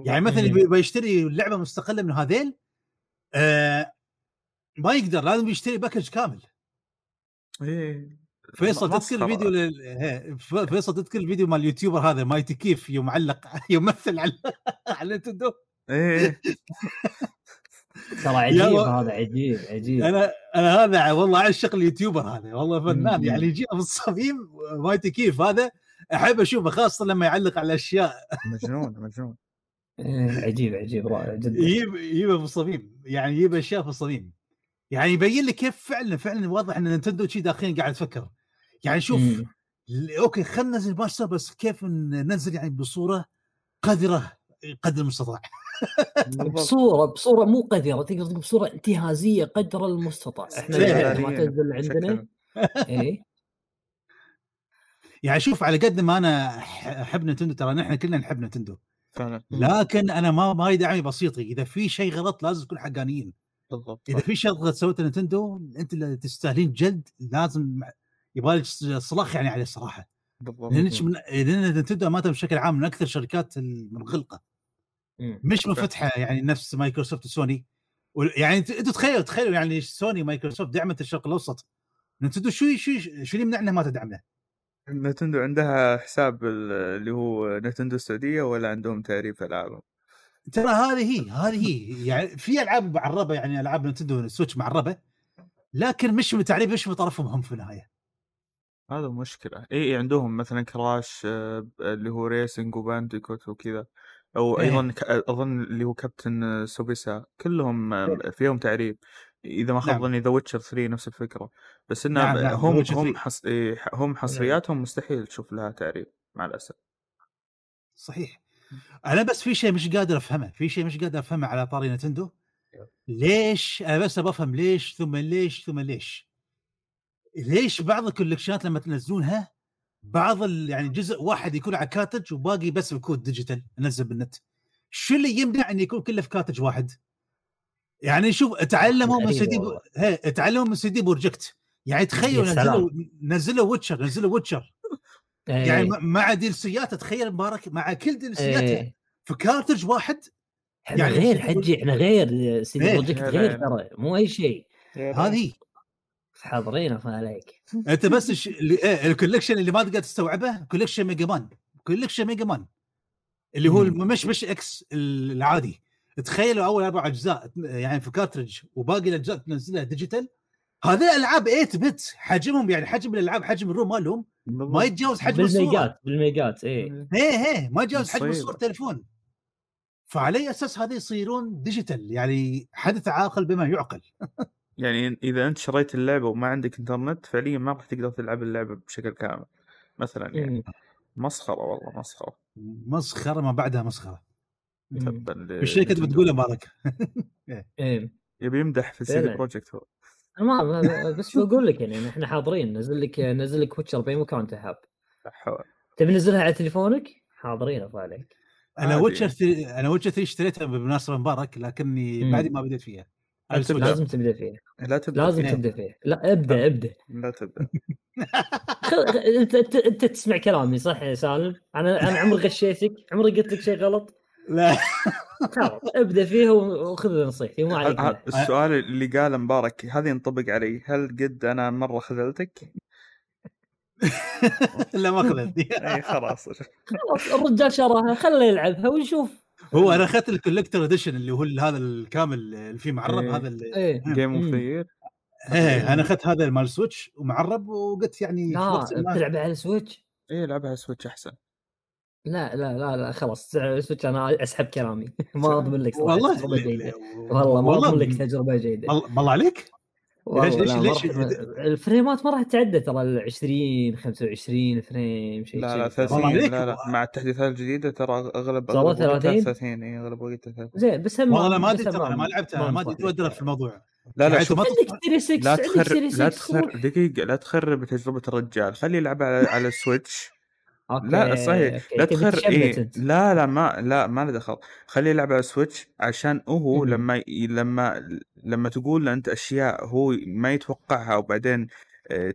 يعني مثلا اللي بيشتري اللعبه مستقله من هذيل ما يقدر، لازم يشتري باكج كامل. فيصل تذكر الفيديو مال اليوتيوبر هذا مايتي كيف يمعلق يمثل على نتندو. ترى عجيب هذا، عجيب. انا هذا والله عاشق اليوتيوبر هذا، والله فنان يعني، يجي من الصميم مايتي كيف هذا، احب اشوفه خاصه لما يعلق على اشياء. مجنون عجيب رائع جدا. يبقى في الصميم، يعني يبقى اشياء في الصميم، يعني يبين لك كيف فعلا واضح ان نتندو شيء داخلين قاعد تفكر. يعني شوف اوكي خلنا ننزل باشا، بس كيف ننزل يعني بصوره قذره قدر المستطاع. بصوره مو قذره، تقدر تقول بصوره انتهازيه قدر المستطاع. احنا ما تنزل عندنا اي. يعني شوف، على قد ما انا احب نتندو، ترى نحن كلنا نحب نتندو، لكن انا ما يدعمي بسيطي. اذا في شيء غلط لازم تكون حقانيين بالضبط. اذا في شيء غلط سويته نتندو انت اللي تستاهلين جلد، لازم يبالك صلاح يعني على الصراحه بالضبط. لأن نتندو ما بشكل عام من اكثر شركات المنغلقه، مش مفتحه، يعني نفس مايكروسوفت وسوني. يعني انتوا تخيلوا يعني سوني مايكروسوفت دعمت الشرق الاوسط، نتندو شو اللي منعناها ما تدعمها؟ نتندو عندها حساب اللي هو نتندو السعوديه، ولا عندهم تعريف العابهم. ترى هذه هي يعني في العاب معربه، يعني العاب نتندو سويتش معربه، لكن مش متعرب، مش بطرفهم هم في النهايه. هذا مشكله. اي عندهم مثلا كراش اللي هو ريسنج وبانديكوت وكذا، او ايضا اظن اللي هو كابتن سوبيسا، كلهم فيهم تعريب اذا ما خاب ظني. ذا ويتشر 3 نفس الفكره، بس ان هم حصرياتهم مستحيل تشوف لها تعريب مع الاسف. صحيح. انا بس في شيء مش قادر افهمه على طاري نتندو. ليش انا بس بفهم ليش بعض الكولكشنات لما تنزلونها بعض يعني جزء واحد يكون على كاتج وباقي بس الكود ديجيتال ننزل بالنت. شو اللي يمنع ان يكون كله في كاتج واحد؟ يعني شوف، تعلموا من سيدي بروجكت. يعني تخيلوا نزلوا ويتشر، يعني مع ديلسيات، تخيل مبارك مع كل ديلسيات في كارترج واحد. يعني غير حجي، احنا غير سيدي بروجكت، غير ترى مو اي شيء هذه حاضرين. فعليك انت بس الكولكشن اللي ما تقدر تستوعبه، كولكشن ميجا مان اللي هو مش اكس العادي. تخيلوا اول 4 اجزاء يعني في كارتريج، وباقي الاجزاء تنزلها ديجيتال. هذه العاب 8 بت، حجمهم يعني حجم الالعاب، حجم الروم مالهم ما يتجاوز حجم الصوره بالميجات. ايه ما يتجاوز حجم الصوره تلفون. فعلى اساس هذه يصيرون ديجيتال، يعني حدث عاقل بما يعقل. يعني اذا انت شريت اللعبه وما عندك انترنت، فعليا ما راح تقدر تلعب اللعبه بشكل كامل مثلا. يعني مسخره، والله مسخره ما بعدها مسخره. الشركه بتقول مبارك يبي يمدح في السيدي بروجكت هو. ما بس بقول لك يعني احنا حاضرين، نزل لك ويتشر باي مكان تحب. تبي نزلها على تليفونك؟ حاضرين افا عليك. انا ويتشر 3 اشتريتها بمناسبه مبارك، لكني بعد ما بديت فيها. لازم تبدا فيها. لا تبدا فيها. لا ابدا. لا تبدا. انت تسمع كلامي صح يا سالم؟ انا عمري غشيتك؟ عمري قلت لك شيء غلط؟ لا خلاص ابدا فيها وخذ نصيحتي، مو عليك. السؤال اللي قال مبارك هذه ينطبق علي، هل قد انا مره خذلتك؟ لا ما خذلتني. اي خلاص الرجال شراها، خليه يلعبها ونشوف. هو انا اخذت الكولكتور اديشن اللي هو هذا الكامل اللي فيه معرب، هذا الجيم اوف ثير. انا اخذت هذا مال سويتش ومعرب، وقلت يعني تلعب على سويتش. ايه العبها على سويتش احسن. لا لا لا لا خلاص سويتش انا اسحب كلامي. ما اضمن لك تجربه جيده، والله ما اضمن لك تجربه جيده. والله عليك. ليش الفريمات ما راح تتعدى ترى ال 20 25 فريم شيء. لا لا 30 لا مع التحديثات الجديده ترى اغلب 30 اي اغلب وقت 30. زين بس والله ما ادري، ترى ما لعبتها، ما ادري ادرى في الموضوع. لا لا شوف، لا تخرب دقيقه، لا تخرب تجربه الرجال، خليه يلعب على السويتش. لا صحيح لا تخرب. إيه؟ لا ما له دخل، خليه يلعب على سويتش عشان هو لما تقول له انت اشياء هو ما يتوقعها وبعدين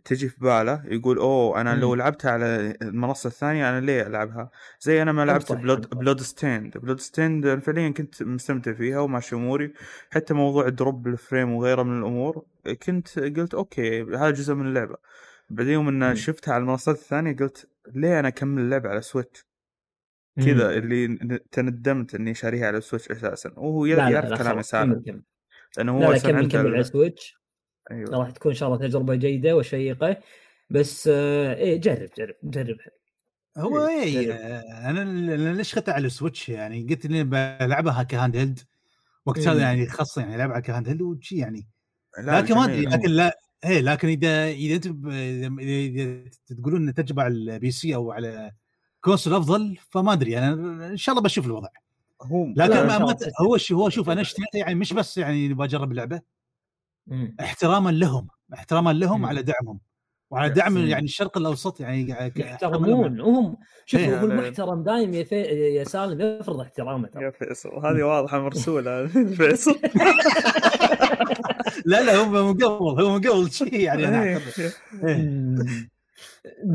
تجي في باله يقول اوه انا لو لعبتها على المنصه الثانيه انا ليه العبها. زي انا ما لعبت بلود ستيند فعليا كنت مستمتع فيها ومع شموري، حتى موضوع الدروب بالفريم وغيره من الامور كنت قلت اوكي هذا جزء من اللعبه. بعدين يوم ان شفتها على المنصه الثانيه قلت ليه أنا أكمل اللعب على سويتش كذا، اللي تندمت إني شاريها على سويتش أساساً. وهو يعرف كلامي سالم لأنه هو كمل على سويتش. أيوة. راح تكون إن شاء الله تجربة جيدة وشيقة، بس إيه جرب. هو إيه أنا ليش خدت على سويتش؟ يعني قلت إني بلعبها كهاند هيلد وقتها، يعني خاصة يعني لعبها كهاند هيلد وشي يعني. لكن ما أدري، لكن لا إيه، لكن إذا أنت تقولون إن تجربة على البي سي أو على كونسول أفضل، فما أدري أنا إن شاء الله بشوف الوضع. هو شوف أنا اشتريته يعني مش بس يعني بجرب اللعبة، احتراما لهم على دعمهم وعلى دعم يعني الشرق الأوسط، يعني يحترمون هم. شوفوا هو المحترم دائم يا سالم يفرض احترامه. يا فيصل هذه واضحة مرسولة فيصل. لا هو مقبل شيء يعني. أنا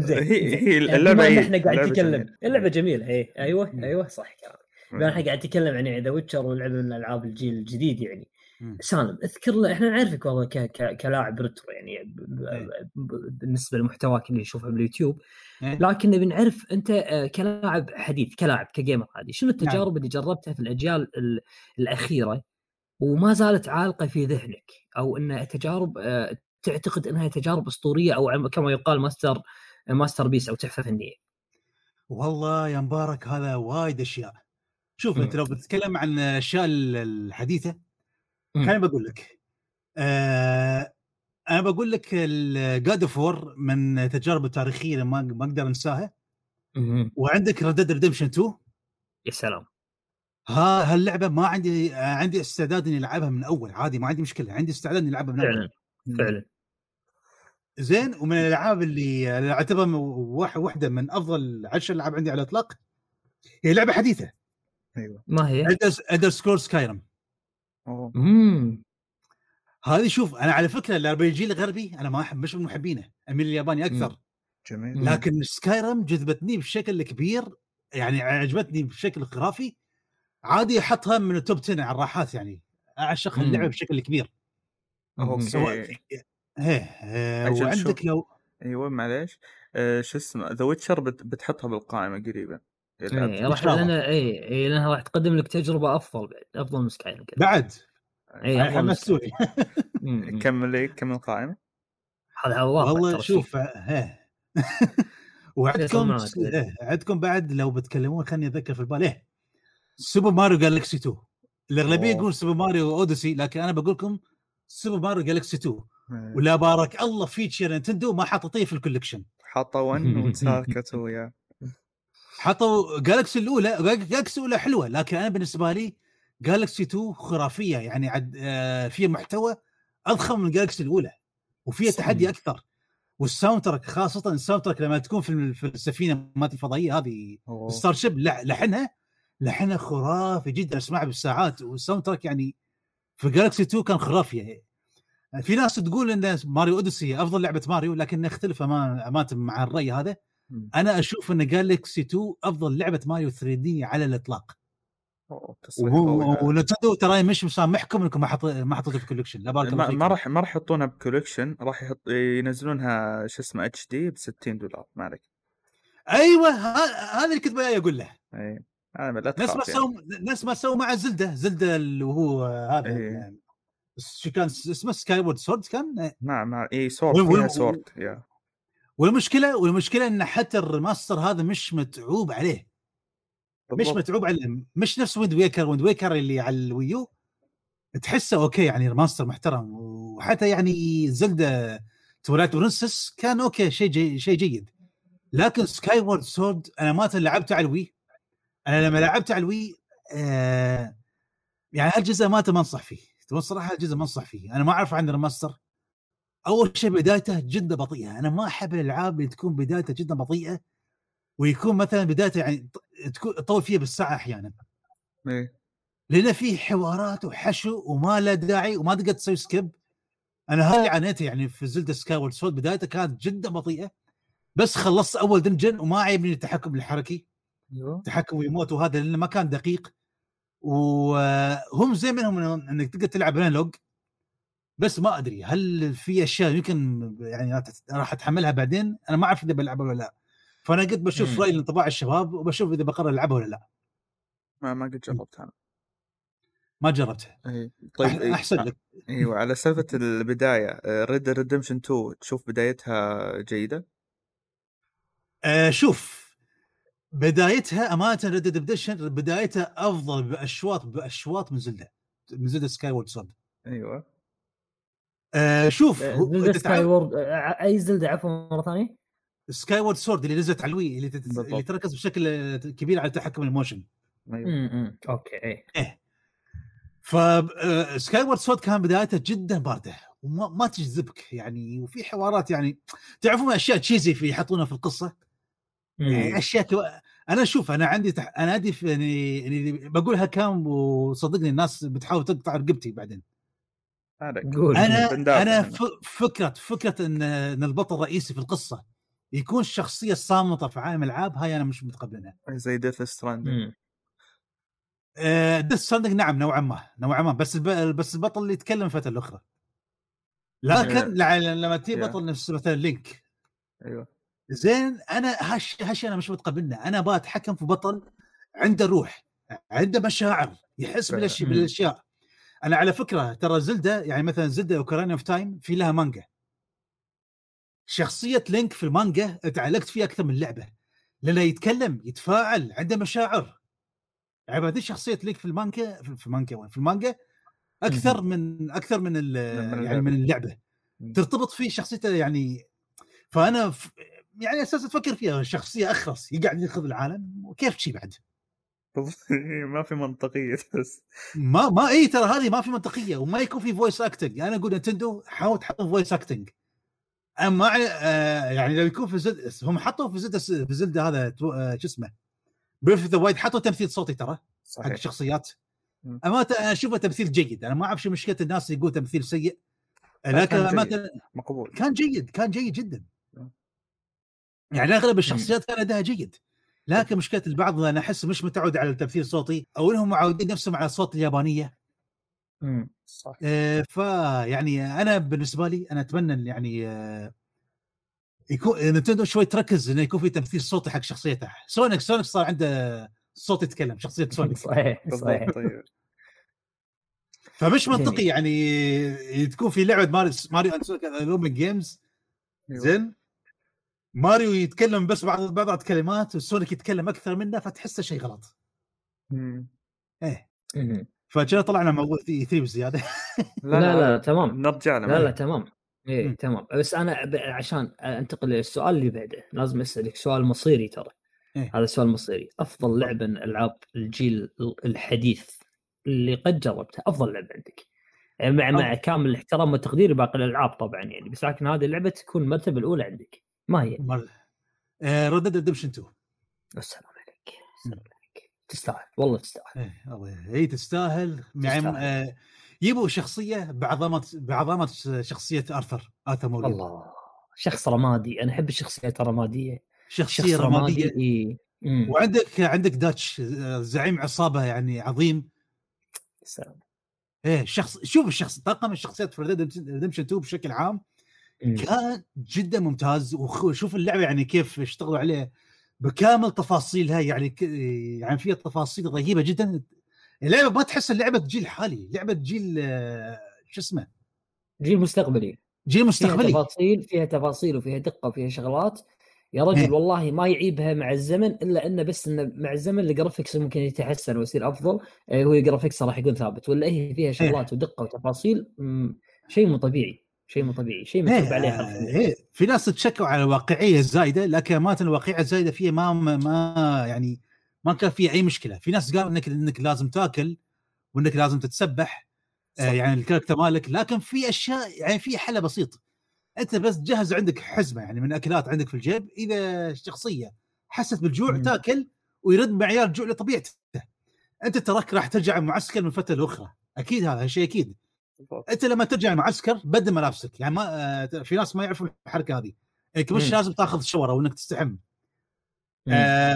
هي اللعبة احنا قاعد نتكلم، اللعبة جميلة. ايوه صح كلام. احنا قاعد نتكلم عن ذا ويتشر ولعبة من الألعاب الجيل الجديد يعني. سالم اذكر له، احنا نعرفك والله كلاعب ريترو يعني بالنسبة لمحتواك اللي يشوفه باليوتيوب، لكن بنعرف انت كلاعب حديث، كلاعب كجيمر عادي. شنو التجارب اللي جربتها في الأجيال الأخيرة وما زالت عالقة في ذهنك، أو أن تجارب تعتقد أنها تجارب أسطورية أو كما يقال ماستر بيس أو تحفة فنية؟ والله يا مبارك هذا وايد أشياء. شوف أنت لو بتتكلم عن الأشياء الحديثة، خليني بقول لك أنا بقول لك God of War من تجارب تاريخية ما أقدر أنساها. وعندك Red Dead Redemption 2. يا سلام، ها هاللعبه ما عندي استعداد اني العبها من اول عادي، ما عندي مشكله، عندي استعداد اني العبها من اول فعلا. زين، ومن الالعاب اللي اعتبرها واحده من افضل 10 العاب عندي على الاطلاق، هي لعبه حديثه. ايوه ما هي؟ Elder Scrolls Skyrim. هذه شوف انا على فكره الاربيجي الغربي انا ما احب، مش من محبينه، اميل الياباني اكثر. جميل. لكن سكايرم جذبتني بشكل كبير، يعني عجبتني بشكل خرافي عادي، احطها من التوب 10 على الراحات، يعني اعشق اللعبه بشكل كبير. اوكي وعندك لو ايوه معليش شو اسمه ذا ويتشر بتحطها بالقائمه قريبا. راح لنا اي لانها راح تقدم لك تجربه افضل من سكايرم بعد. اي حمسوني. كمل القائمه هذا والله. شوف وعندكم بعد لو بتكلمون خلني اذكر في البال سوبر ماريو جالكسي 2. الأغلبية يقول سوبر ماريو أوديسي، لكن أنا بقولكم سوبر ماريو جالكسي 2. ولا بارك الله فيتشر نينتندو ما حططيه في الكولكشن، حطوا وتساكتوا وياه، حطوا جالكسي الأولى. جالكسي الأولى حلوة، لكن أنا بالنسبة لي جالكسي 2 خرافية، يعني فيها محتوى اضخم من جالكسي الاولى وفيها تحدي اكثر. والساوند تراك خاصه الساوند تراك لما تكون في السفينه مالت الفضائيه هذه ستار شيب، لحنها خرافي جدا، اسمعها بالساعات. والساوند تراك يعني في جالكسي 2 كان خرافي. في ناس تقول ان ماريو اوديسي افضل لعبه ماريو، لكن اختلف امانه مع الراي هذا. انا اشوف ان جالكسي 2 افضل لعبه ماريو 3 دي على الاطلاق. ونتندو ترى مش مسامحكم انكم ما حطيتوا في كولكشن. لا بارك الله فيك، ما راح يحطونها بكولكشن، راح ينزلونها شو اسمه اتش دي ب $60. ما عليك. ايوه هذا الكذبه يا اقول له. اي انا لا تخاف. ناس ما سووا مع زلده اللي هو هذا يعني شو كان اسمه سكاي وورد سورد كان؟ نعم اي سورد. والمشكله ان حتى الريماستر هذا مش متعوب عليه، مش نفس ويند ويكر اللي على الويو تحسه اوكي يعني ريماستر محترم. وحتى يعني زلدة تولايت برنسس كان اوكي شيء جيد، لكن سكاي وورد سورد انا ما لعبته على الوي. انا لما لعبته على الوي يعني هالجزء ما انصح فيه، صراحه الجزء ما انصح فيه. انا ما اعرف عن الريماستر. اول شيء بدايته جدا بطيئه، انا ما احب الالعاب اللي تكون بدايتها جدا بطيئه ويكون مثلا بدايته يعني تكون تطول فيها بالساعه احيانا. لان في حوارات وحشو وما له داعي وما تقدر تسوي سكيب. انا هاي عانيتي يعني في زلدة سكاي وورد سورد، بدايته كانت جدا بطيئه، بس خلصت اول دنجن وما عيبني التحكم الحركي، تحكم ويموت وهذا لانه ما كان دقيق. وهم زي منهم انك تقدر تلعب انالوج، بس ما ادري هل في اشياء يمكن يعني راح اتحملها بعدين. انا ما اعرف اذا بلعبها ولا لا، فانا قلت بشوف راي انطباع الشباب وبشوف اذا بقرر العبها ولا لا. ما قد جربتها، ما جربتها. طيب احسن لك. ايوه على سالفه البدايه، ريد ريدمشن 2 تشوف بدايتها جيده؟ شوف بدايتها امانه ريد ديد بديشن بدايتها افضل باشواط من زلدة سكاي وورد سورد. ايوه شوف سكاي وورد اي زلدة عفوا مره ثانيه سكاي وورد سورد اللي نزلت على الوي اللي تركز بشكل كبير على تحكم الموشن. ايوه اوكي. ف سكاي وورد سورد كان بدايته جدا بارده وما تجذبك يعني، وفي حوارات يعني تعرفون اشياء تشيزي في يحطونها في القصه يعني اشياء انا اشوف انا عندي يعني بقولها كام، وصدقني الناس بتحاول تقطع رقبتي بعدين. انا فكره ان البطل الرئيسي في القصه يكون الشخصيه الصامته في عالم العاب، هاي انا مش متقبلها. زي ديث ستراندنج نعم نوعا ما بس البطل اللي يتكلم فتره الاخرى، لكن لما تي بطل نفس مثلا لينك. ايوه زين انا هالشيء انا مش متقبلنه. انا بتحكم في بطل عنده روح، عنده مشاعر، يحس بالاشياء. انا على فكره ترى زلدة يعني مثلا زلدة اوكرانيا اوف تايم في لها مانجا. شخصيه لينك في المانجا اتعلقت فيها اكثر من لعبه، لانه يتكلم، يتفاعل، عنده مشاعر. يعني هذه شخصيه لينك في المانجا اكثر من يعني من اللعبه ترتبط فيه شخصيته يعني. فانا يعني اساسا تفكر فيها شخصيه اخرس يقعد ياخذ العالم وكيف شيء بعد ما في منطقيه. ما اي ترى هذه ما في منطقيه، وما يكون في فويس اكتنج. انا اقول نتندو حاول تحط فويس اكتنج. اما يعني لو يكون في هم حطوا في زلده هذا شو اسمه بريف ذا وايد، حطوا تمثيل صوتي ترى حق الشخصيات. اما اشوفه تمثيل جيد. انا ما اعرف شو مشكله الناس يقول تمثيل سيء، لكن مقبول كان جيد جدا يعني. اغلب الشخصيات كان اداها جيد، لكن مشكله البعض انا احس مش متعود على التمثيل الصوتي، او انهم معودين نفسهم على الصوت اليابانيه. صح. فيعني انا بالنسبه لي انا اتمنى يعني يكون نتندو شوي تركز انه يكون في تمثيل صوتي حق شخصيته. سونيك صار عنده صوت يتكلم، شخصيه سونيك. صحيح. طيب فمش منطقي يعني تكون في لعبه ماريو اند سونيك لومين جيمز زين، ماريو يتكلم بس بعض كلمات، والسونيك يتكلم اكثر منه، فتحسه شيء غلط. فجأة طلعنا موضوع 3 بزياده. لا تمام، نرجع له. لا تمام. ايه تمام، بس انا عشان انتقل للسؤال اللي بعده لازم اسالك سؤال مصيري ترى. هذا سؤال مصيري. افضل لعبه من العاب الجيل الحديث اللي قد جربتها، افضل لعبه عندك مع كامل الاحترام والتقدير باقي الالعاب طبعا يعني، بس لكن هذه اللعبه تكون المرتبه الاولى عندك. ما هي Red Dead Redemption 2. السلام عليك، السلام عليك. تستاهل والله، تستاهل. هي تستاهل. يبوا شخصيه بعظمه شخصيه آرثر مورغان. الله، شخص رمادي، انا احب الشخصيات الرماديه، شخصيه رماديه. وعندك داتش زعيم عصابه يعني عظيم. السلام. ايه شخص، شوف الشخص، طاقم الشخصيات في ريدمشن 2 بشكل عام كان جدا ممتاز. وشوف اللعبه يعني كيف اشتغلوا عليه بكامل تفاصيلها، يعني فيها تفاصيل رهيبه جدا. اللعبه ما تحس اللعبه جيل حالي، لعبه جيل شو اسمه، جيل مستقبلي، جيل مستقبلي. فيها تفاصيل وفيها دقه وفيها شغلات يا رجل. والله ما يعيبها مع الزمن، الا انه بس انه مع الزمن الجرافيكس ممكن يتحسن ويصير افضل. هو الجرافيكس راح يكون ثابت، ولا هي فيها شغلات ودقه وتفاصيل شيء مو طبيعي، شيء متعب عليه. في ناس تشكوا على الواقعيه الزايده، لكن ما الواقعيه الزايده فيها ما يعني ما كان فيها اي مشكله. في ناس قالوا انك لازم تاكل وانك لازم تتسبح يعني الكاركتر مالك، لكن في اشياء يعني في حل بسيط، انت بس جهز عندك حزمه يعني من اكلات عندك في الجيب. اذا الشخصيه حست بالجوع تاكل ويرد معيار الجوع لطبيعته. انت تراك راح ترجع المعسكر من فتره لاخرى، اكيد هذا شيء اكيد. انت لما ترجع المعسكر بدل ملابسك، يعني ما في ناس ما يعرفون الحركه هذه، انك مش لازم تاخذ شاور او انك تستحم،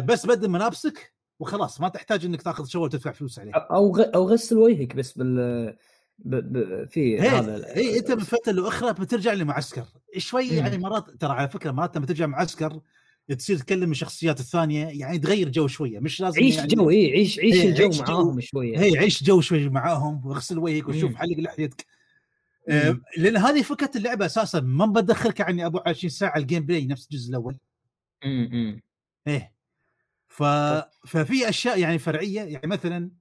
بس بدل ملابسك وخلاص، ما تحتاج انك تاخذ شاور وتدفع فلوس عليه، او غسل وجهك بس في هذا. اي انت من فتره لاخرى بترجع لمعسكر شوي يعني. مرات ترى على فكره مرات لما ترجع معسكر تصير تكلم الشخصيات الثانيه، يعني تغير جو شويه، مش لازم عيش يعني جو. اي عيش الجو معاهم شويه، هي عيش جو شويه معاهم، واغسل وجهك وشوف حلق لحيتك. لان هذه فكره اللعبه اساسا، ما بدخلك يعني ابو 20 ساعه الجيم بلاي نفس الجزء الاول. ففي اشياء يعني فرعيه، يعني مثلا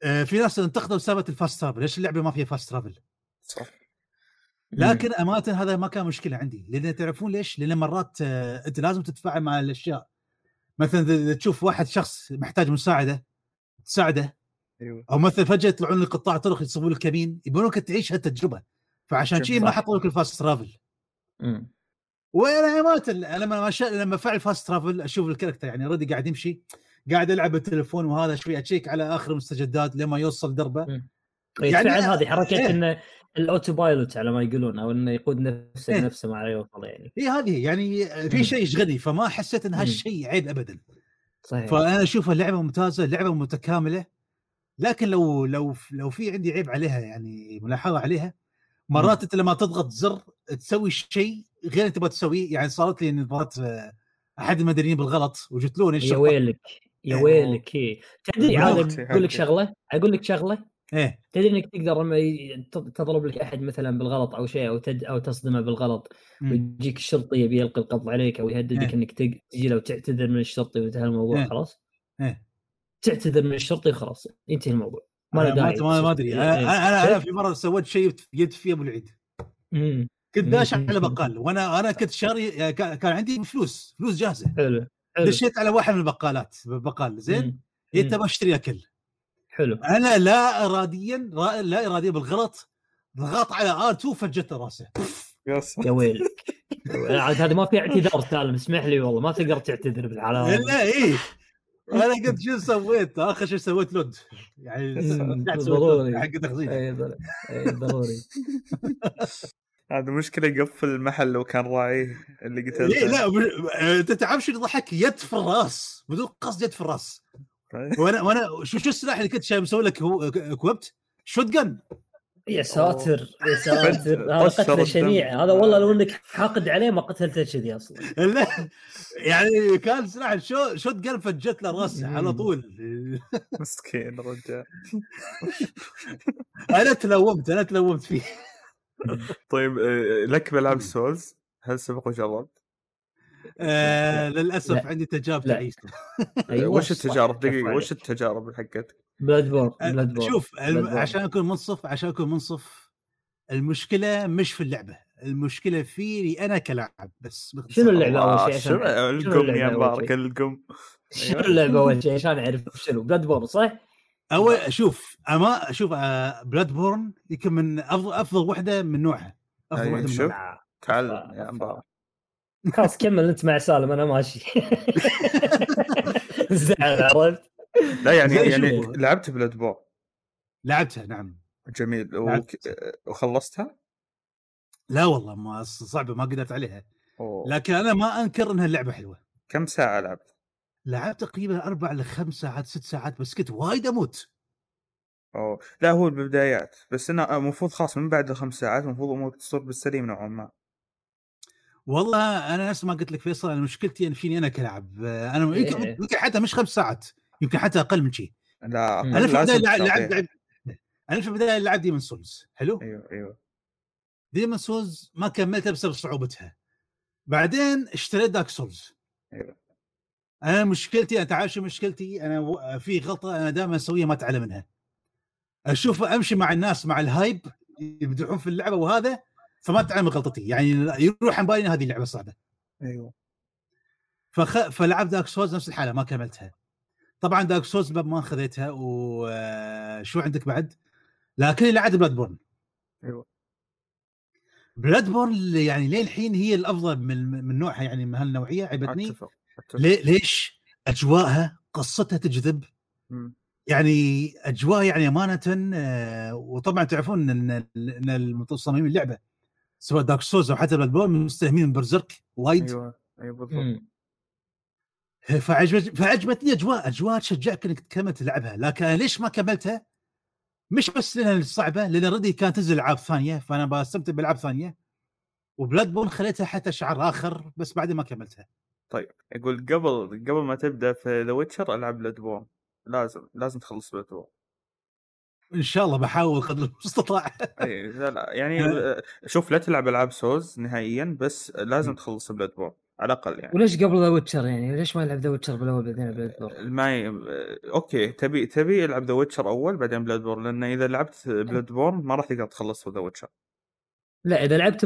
في ناس انتقدوا سالفه الفاست ترافل، ليش اللعبه ما فيها فاست ترافل؟ صح. لكن امانه هذا ما كان مشكله عندي، لان تعرفون ليش؟ لان مرات انت لازم تتفاعل مع الاشياء. مثلا اذا تشوف واحد شخص محتاج مساعده تساعده، ايوه. او مثلا فجاه يطلعون القطاع طرق يصبون الكمين، يبونك تعيش هالتجربه، فعشان شيء ما حطوا لك الفاست ترافل. وانا امانه لما فعل فاست ترافل اشوف الكاركتر يعني ردي قاعد يمشي، قاعد ألعب بالتلفون وهذا شوي أشيك على آخر المستجدات لما يوصل دربه. يعني هذه حركة إن الأوتو بايلوت على ما يقولون، أو إنه يقود نفسه نفسه ما يوصل يعني. هي هذه يعني في شيء يشغلني، فما حسيت إن هالشيء عيب أبدا. صحيح. فأنا أشوفها لعبة ممتازة، لعبة متكاملة. لكن لو في عندي عيب عليها يعني ملاحظة عليها، مرات أنت لما تضغط زر تسوي شيء غير أنت ما تسويه. يعني صارت لي إني ضغطت أحد المدنيين بالغلط وجت لون الشرطة. يا ويلك. تدري هذا اقول لك شغله ايه، تدري انك تقدر تضرب لك احد مثلا بالغلط او شيء، او تصدمه بالغلط، ويجيك الشرطي يبي يلقي القبض عليك او يهددك انك تجي لو تعتذر من الشرطي وانتهى الموضوع. خلاص تعتذر من الشرطي خلاص انتهى الموضوع، ما له داعي. ما ادري انا في مره سويت شيء يد في ابو العيد، كنت داش على بقال، وانا كنت شاري، كان عندي فلوس جاهزه، حلو، دشيت على واحد من البقالات بقال زين، انت بشتري اكل حلو، انا لا اراديا بالغلط ضغط على R2 فجت راسه. يا ويلك. عاد هذا ما في اعتذار سالم، اسمح لي والله ما تقدر تعتذر بالحلال. لا ايه انا قلت شو سويت اخر شيء؟ سويت لود يعني ضروري حق تخزين. ضروري هذا مشكلة. يقفل المحل لو كان راعيه اللي قلت له. لا تتعبش، يضحك يد في الراس بدون قصد، يد في الراس. وانا شو السلاح اللي كنت شايف مسوي لك؟ هو كوبت شوت جن. يا ساتر هذا قتله شنيع هذا والله، لو انك حاقد عليه ما قتلته كذي اصلا. لا يعني كان سلاح شوت جن فجت له راسه على طول. مسكين رجال. انا تلومت فيه. طيب لك بلعب سولز، هل سبق وجربت؟ للأسف لا. عندي تجارب تعيسة. وش التجارب حقتك؟ بلادبورن. شوف عشان أكون منصف، المشكلة مش في اللعبة، المشكلة فيني أنا كلاعب بس. شنو اللعبة أول شيء؟ شنو اللعبة أول شيء عشان أعرف شنو بلادبورن صح؟ أول أشوف أما أشوف بلاد بورن يمكن من أفضل وحدة من نوعها. أفضل وحدة من نوعها. تعال يا أمبارح. خلاص كمل أنت مع سالم أنا ماشي. زعل عرفت. لا يعني لعبت بلاد بورن. لعبتها نعم. جميل. وخلصتها؟ لا والله ما صعبة ما قدرت عليها. أوه. لكن أنا ما أنكر أنها لعبة حلوة. كم ساعة لعبت تقريبا 4 ل5 ساعات 6 ساعات بس كنت وايد أموت. أوه لا هو البدايات بس أنا مفروض خاص من بعد 5 ساعات مفروض أمور تصير بالسليم نوعا ما. والله أنا نفس ما قلت لك فيصل أنا مشكلتي أن فيني أنا كلاعب أنا يمكن حتى مش 5 ساعات يمكن حتى أقل من شيء. لا أنا في البداية لعب ديمون سولز حلو. أيوه ديمون سولز ما كملتها بسبب صعوبتها. بعدين اشتريت دارك سولز. انا مشكلتي اتعايش مشكلتي انا في غلطه انا دائما اسويها ما اتعلم منها. اشوف امشي مع الناس مع الهايب يبدعون في اللعبه وهذا فما اتعلم غلطتي يعني يروح عن بالي هذه اللعبه صعبه. ايوه فلعب دارك سولز نفس الحاله ما كملتها. طبعا دارك سولز ما اخذتها. وشو عندك بعد؟ لكن اللي عاد بلاد بورن. ايوه بلاد بورن يعني ليه الحين هي الافضل من نوعها يعني من هالنوعيه عجبتني. ليش؟ اجواءها قصتها تجذب. يعني اجواء يعني امانه. وطبعا تعرفون ان المتصممين اللعبه سواء دارك سولز او حتى بلاد بورن مستهمين من برزرك وايد. ايوه بالضبط. فعجبتني اجواء تشجعك انك تكمل تلعبها. لكن ليش ما كملتها؟ مش بس لأنها صعبة لأن ردي كانت تنزل ألعاب ثانية فأنا باستمتع بألعاب ثانية. وبلاد بون خليتها حتى شعر آخر بس بعد ما كملتها. طيب أقول قبل ما تبدأ في ذا ويتشر ألعب بلاد بون. لازم تخلص بلاد بون إن شاء الله. بحاول قدر المستطاع. أي لا يعني شوف لا تلعب ألعاب سوز نهائيا بس لازم تخلص بلاد بون على الأقل يعني. وليش قبل ذا ويتشر يعني ليش ما يلعب ذا ويتشر بالأول بعدين بلاد بورن؟ أوكي تبي يلعب ذا ويتشر أول بعدين بلاد بورن لأن إذا لعبت بلاد بورن ما راح تقدر تخلص ذا ويتشر. لا إذا لعبت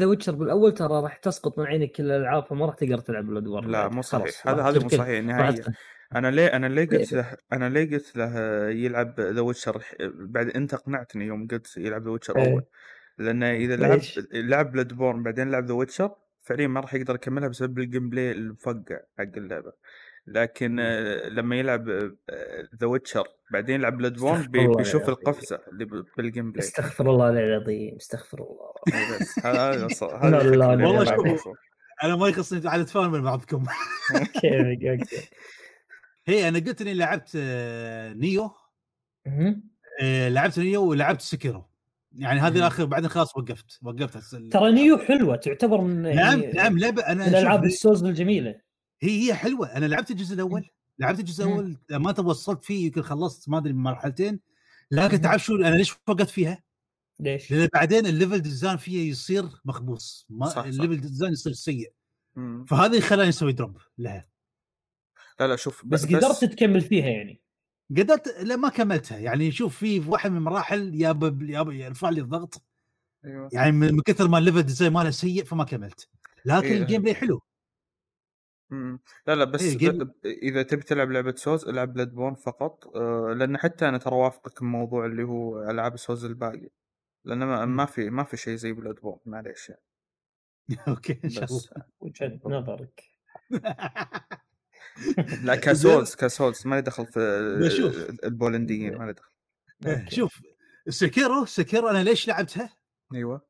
ذا ويتشر بالأول ترى راح تسقط من عينك كل الألعاب فما راح تقدر تلعب بلاد بورن. لا مو صحيح. هذا مو صحيح نهائيا. أنا ليه قلت له يلعب ذا ويتشر بعد أنت قنعتني يوم قلت يلعب ذا ويتشر أول لأن إذا لعب بلاد بورن بعدين لعب ذا ويتشر فعليا ما راح يقدر يكملها بسبب الجيم بلاي المفقع حق اللعبه. لكن لما يلعب ذا ويتشر بعدين يلعب بلاد بورن بيشوف القفزه اللي بالجيم بلاي. استغفر الله العظيم استغفر الله. هذا والله انا ما يخصني على تفاهم من بعضكم. اوكي هي انا قلت اني لعبت نيو. لعبت نيو ولعبت سكيرو يعني هذه اخر بعدين خلاص وقفتها ترى نيو حلوه تعتبر من نعم لعبه انا الالعاب السوز الجميله. هي حلوه. انا لعبت الجزء الاول ما توصلت فيه يمكن خلصت ما ادري مرحلتين. لكن تعرف شو انا ليش وقفت فيها؟ ليش؟ لان بعدين الليفل ديزاين فيها يصير مخبوص ما الليفل ديزاين يصير سيء. فهذا خلاني اسوي دروب لها. لا شوف بس قدرت تكمل فيها يعني قدرت لا ما كملتها يعني. شوف في واحد من المراحل يا رفع لي الضغط. أيوة. يعني من كثر ما الليفل زي ما له سيء فما كملت. لكن إيه. الجيم بلاي حلو. لا بس إيه اذا تبي تلعب لعبه سوز العب بلاد بورن فقط. لان حتى انا ترى وافقك الموضوع اللي هو العاب سوز الباقي لان ما في شيء زي بلاد بورن معليش يعني. اوكي ان شاء الله وجهة نظرك. لا كاسولز ما لي دخل في البولنديين ما لي دخل. شوف سكيرو انا ليش لعبتها؟ ايوه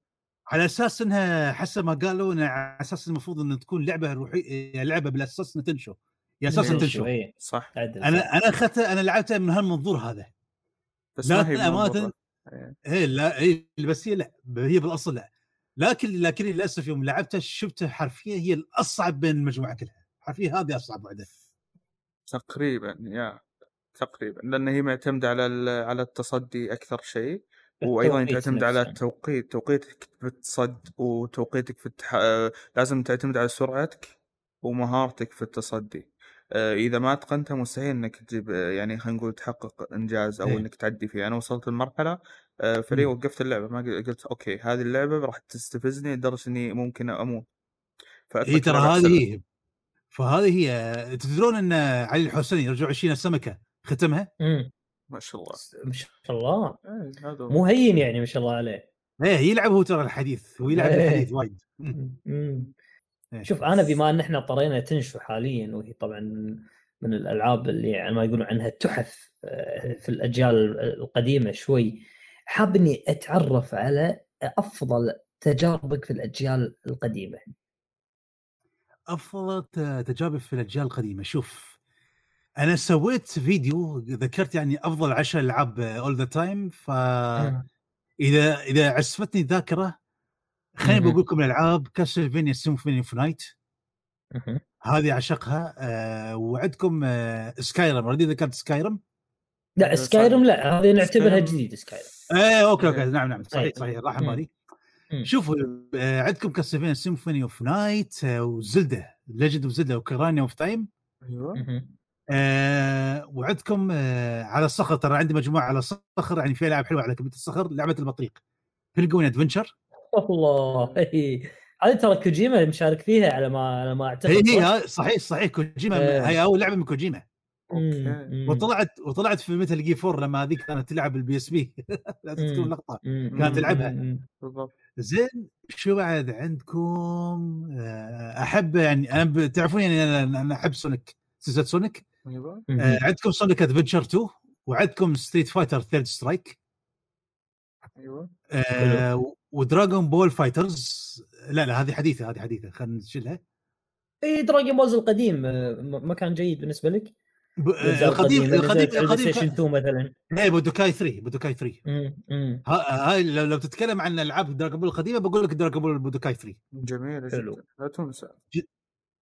على اساس انها حسب ما قالوا انها على اساس المفروض ان تكون لعبه روحيه لعبه بالاساس تنشو يا اساس تنشو. صح انا اخذتها انا لعبتها من هالمنظور هذا بس ما هي امانه. هي بالاصل لا. لكن للاسف يوم لعبتها شفتها حرفيا هي الاصعب بين المجموعه كلها. حرفيا هذه أصعب وحدة تقريبا تقريبا لأن هي معتمدة على التصدي أكثر شيء وأيضا تعتمد على التوقيت. توقيتك في التصد وتوقيتك في لازم تعتمد على سرعتك ومهارتك في التصدي. إذا ما أتقنتها مستحيل إنك تجيب يعني خلينا نقول تحقق إنجاز أو إنك تعدي فيها. أنا وصلت المرحلة فلي وقفت اللعبة ما قلت أوكي هذه اللعبة راح تستفزني لدرجة إني ممكن أموت. هي ترى هذه فهذه هي. تدرون ان علي الحسيني رجع 20 السمكه ختمها ما شاء الله ما شاء الله هذا مو هين يعني ما شاء الله عليه. ايه يلعب هو ترى الحديث، هو يلعب الحديث وايد. شوف انا بما ان احنا طرينا تنشو حاليا، وهي طبعا من الالعاب اللي يعني ما يقولوا عنها تحف في الاجيال القديمه شوي، حاب اني اتعرف على افضل تجاربك في الاجيال القديمه. افضل تجارب في الاجيال القديمه، شوف انا سويت فيديو ذكرت يعني افضل 10 العاب اول ذا تايم، فاذا عسفتني ذاكره خليني بقول لكم الالعاب كاسلفينيا سيمفوني اوف نايت هذه عشقها، وعندكم سكايرم، ردي ذكرت سكايرم؟ لا سكايرم لا هذه نعتبرها جديد سكايرم. ايه اوكي نعم صحيح راح بالي. شوفوا عندكم كاسلفينيا سيمفوني اوف نايت وزلده ليجند اوف زلده وكرانيا اوف تايم، ايوه وعندكم على الصخر، ترى عندي مجموعه على الصخر يعني في لعب حلوه على كبت الصخر، لعبه البطريق بينجوين ادفنتشر. والله هذه ترى كوجيما مشارك فيها على ما اعتقد. هي صحيح كوجيما هي اول لعبه من كوجيما. وطلعت في ميتال جي 4 لما هذيك كانت تلعب البي اس بي لا تذكرون لقطه كانت تلعبها بالضبط. زين شو بعد عندكم؟ احب يعني انا تعرفون يعني انا احب سونيك، سلسله سونيك. عندكم سونيك ادفنتشر 2، وعندكم ستريت فايتر ثيرد سترايك، ايوه ودراغون بول فايترز. لا هذه حديثه خلينا نشيلها. اي دراغون بولز القديم ما كان جيد بالنسبه لك؟ القديم سيشن 2 مثلا. اي بودوكاي 3 هاي لو تتكلم عن العاب دراغون بول القديمه بقول لك دراغون بول بودوكاي 3 جميله جدا، لا تنسى.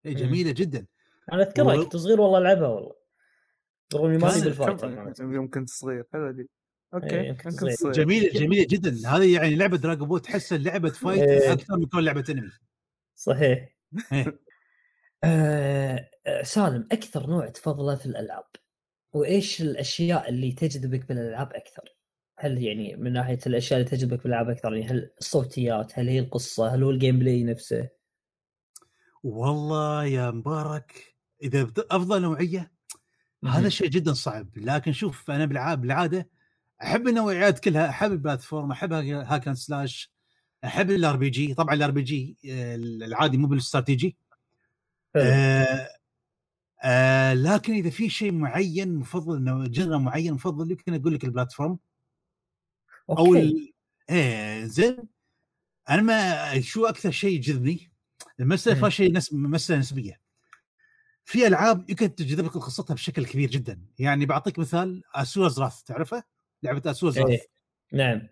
اي جميله جدا، انا اذكرها كنت صغير والله العبها والله رغم ما بالفايت يمكن صغير هذا دي. اوكي جميله جدا هذه، يعني لعبه دراغون بول تحس لعبه فايت اكثر من كل لعبه انمي. صحيح. سالم، اكثر نوع تفضله في الالعاب وايش الاشياء اللي تجذبك بالالعاب اكثر؟ هل يعني من ناحيه الاشياء اللي تجذبك بالالعاب اكثر يعني هل الصوتيات، هل هي القصه، هل هو الجيم بلاي نفسه؟ والله يا مبارك اذا افضل نوعيه هذا شيء جدا صعب، لكن شوف انا بالالعاب العاده احب النوعيات كلها، احب البلاتفورم، احب هاكن سلاش، احب الار بي جي، طبعا الار بي جي العادي مو بالاستراتيجي. لكن اذا في شيء معين مفضل، جنرا معين مفضل، يمكن اقول لك البلاتفورم او زين. انا ما شو اكثر شيء يجذبني المساله شيء مساله نسبيه، في العاب يمكن تجذبك قصتها بشكل كبير جدا. يعني بعطيك مثال اسورز راث، تعرفه لعبه اسورز راث؟ نعم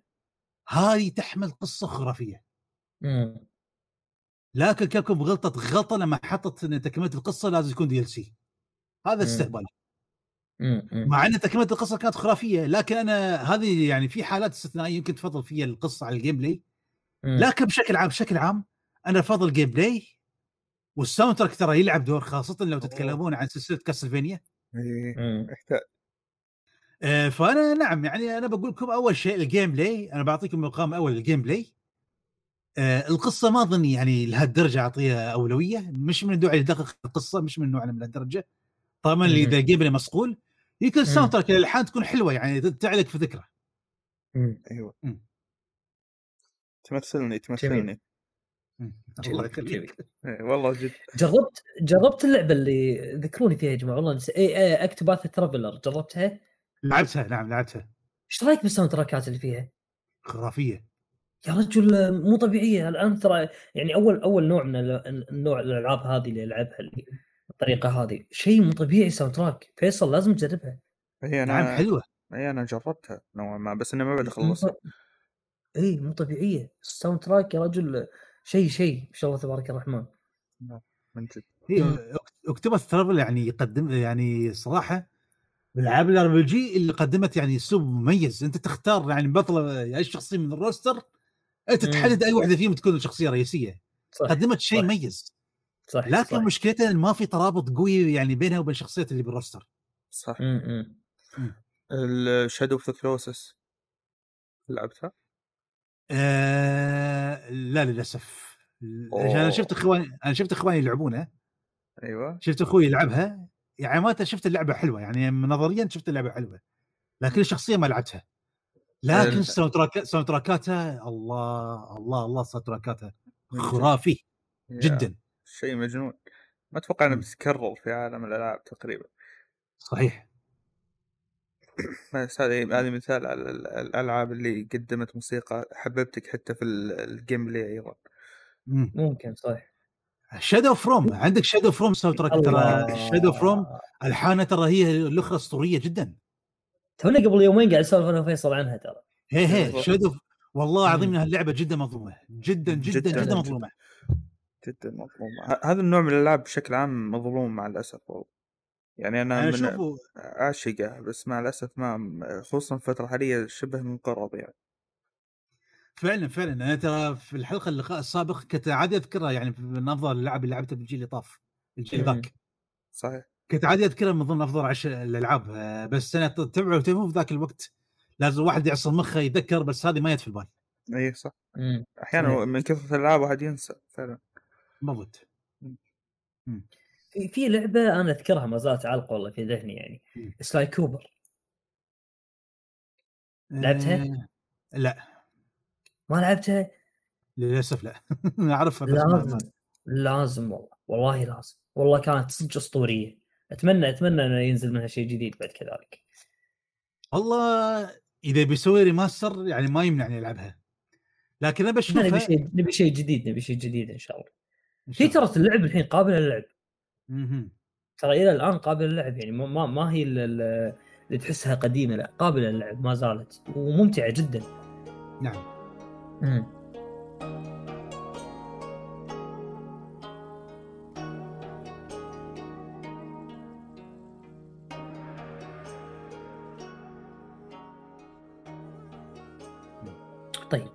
هذه تحمل قصه خرافيه، لكن كابكوم غلطت لما حطت ان تكمله القصه لازم يكون دي ال سي، هذا استهبال. مع ان تكمله القصه كانت خرافيه، لكن انا هذه يعني في حالات استثنائيه يمكن تفضل فيها القصه على الجيم بلاي، لكن بشكل عام انا افضل جيم بلاي، والساوند تراك ترى يلعب دور، خاصه لو تتكلمون عن سلسله كاسلفينيا. فانا نعم يعني انا بقول لكم اول شيء الجيم بلاي، انا بعطيكم مقام اول الجيم بلاي. القصه ما اظن يعني لهالدرجه اعطيها اولويه، مش من النوع اللي دقق القصه، مش من نوعنا من الدرجه، طبعا اللي اذا جيبنا مسقول يمكن الساوند تراك الالحان تكون حلوه يعني تعلق في ذكره. ايوه تمثلني الله يخليك. والله جد جربت اللعبه اللي ذكروني فيها يا جماعه، والله نسي اكتوباث ترافلر، جربتها؟ لعبتها. ايش رايك بالساوند تراكات اللي فيها؟ خرافيه يا رجل، مو طبيعيه. الان ترى يعني اول نوع من النوع الالعاب هذه اللي العبها الطريقه هذه شيء مو طبيعي. ساوند تراك فيصل لازم تجربها. هي نعم حلوه، هي انا جربتها نوعا ما بس انا ما بدي اخلصها. اي مو طبيعيه الساوند تراك يا رجل، شيء ما شاء الله تبارك الرحمن. نعم من جد هي اكتوباث ترافل يعني يقدم يعني صراحه بالعاب الار بي جي اللي قدمت يعني اسلوب مميز، انت تختار يعني بطله اي شخصيه من الروستر، انت تحدد اي وحده فيهم تكون شخصيه رئيسيه. قدمت شيء مميز لكن مشكلتها ما في ترابط قوي يعني بينها وبين الشخصيات اللي بالروستر. صح. الشادو اوف ذا كلوسس لعبتها؟ لا للاسف. انا شفت اخواني يلعبونها. ايوه شفت اخوي يلعبها، يعني ما شفت اللعبه حلوه، يعني نظريا شفت اللعبه حلوه لكن الشخصيه ما لعبتها، لكن ساوندتراكاتها الله الله الله، ساوندتراكاتها خرافي جدا، شيء مجنون. ما اتوقع انه بيتكرر في عالم الالعاب تقريبا. صحيح. هذه مثال على الالعاب اللي قدمت موسيقى حببتك حتى في الجيم بلاي ايضا. ممكن صحيح. شادو فروم، عندك شادو فروم ساوندتراك، ترى شادو فروم الحانه ترى هي الاخرى اسطوريه جدا. تونا قبل يومين قاعد اسولف انا وفيصل عنها ترى. هي شادو والله العظيم انها اللعبه جدا مظلومه، جدا جدا جدا, جداً مظلومه. جدا مظلومه. هذا النوع من الالعاب بشكل عام مظلوم مع الاسف. يعني انا من عاشقه، بس مع الاسف ما، خصوصا الفتره الحاليه شبه منقرض يعني. فعلا انا ترى في الحلقه اللقاء السابق كنت عادي اذكرها، يعني من افضل الالعاب اللي لعبتها بالجيل اللي طاف، الجيل ذاك. صحيح. كنت عادي اذكرها من ضمن افضل 10 الالعاب، بس انا تبعه في ذاك الوقت لازم واحد يعصر مخه يتذكر، بس هذه ما يد في البال. اي صح. احيانا من كثره الالعاب واحد ينسى فعلا. بالضبط. في لعبه انا اذكرها ما زالت عالقه والله في ذهني، يعني سلاي كوبر. لعبتها؟ لا ما لعبتها للاسف. لا اعرفها بس لازم والله لازم، والله كانت صدق اسطوريه. اتمنى انه ينزل منها شيء جديد بعد كذلك. والله اذا بيسوي ريماستر يعني ما يمنعني العبها، لكن انا بشوفها نبي شيء جديد ان شاء الله. في ترى اللعب الحين قابله للعب، ترى الى الان قابله للعب، يعني ما هي اللي تحسها قديمه، لا قابله للعب ما زالت وممتعه جدا. نعم. طيب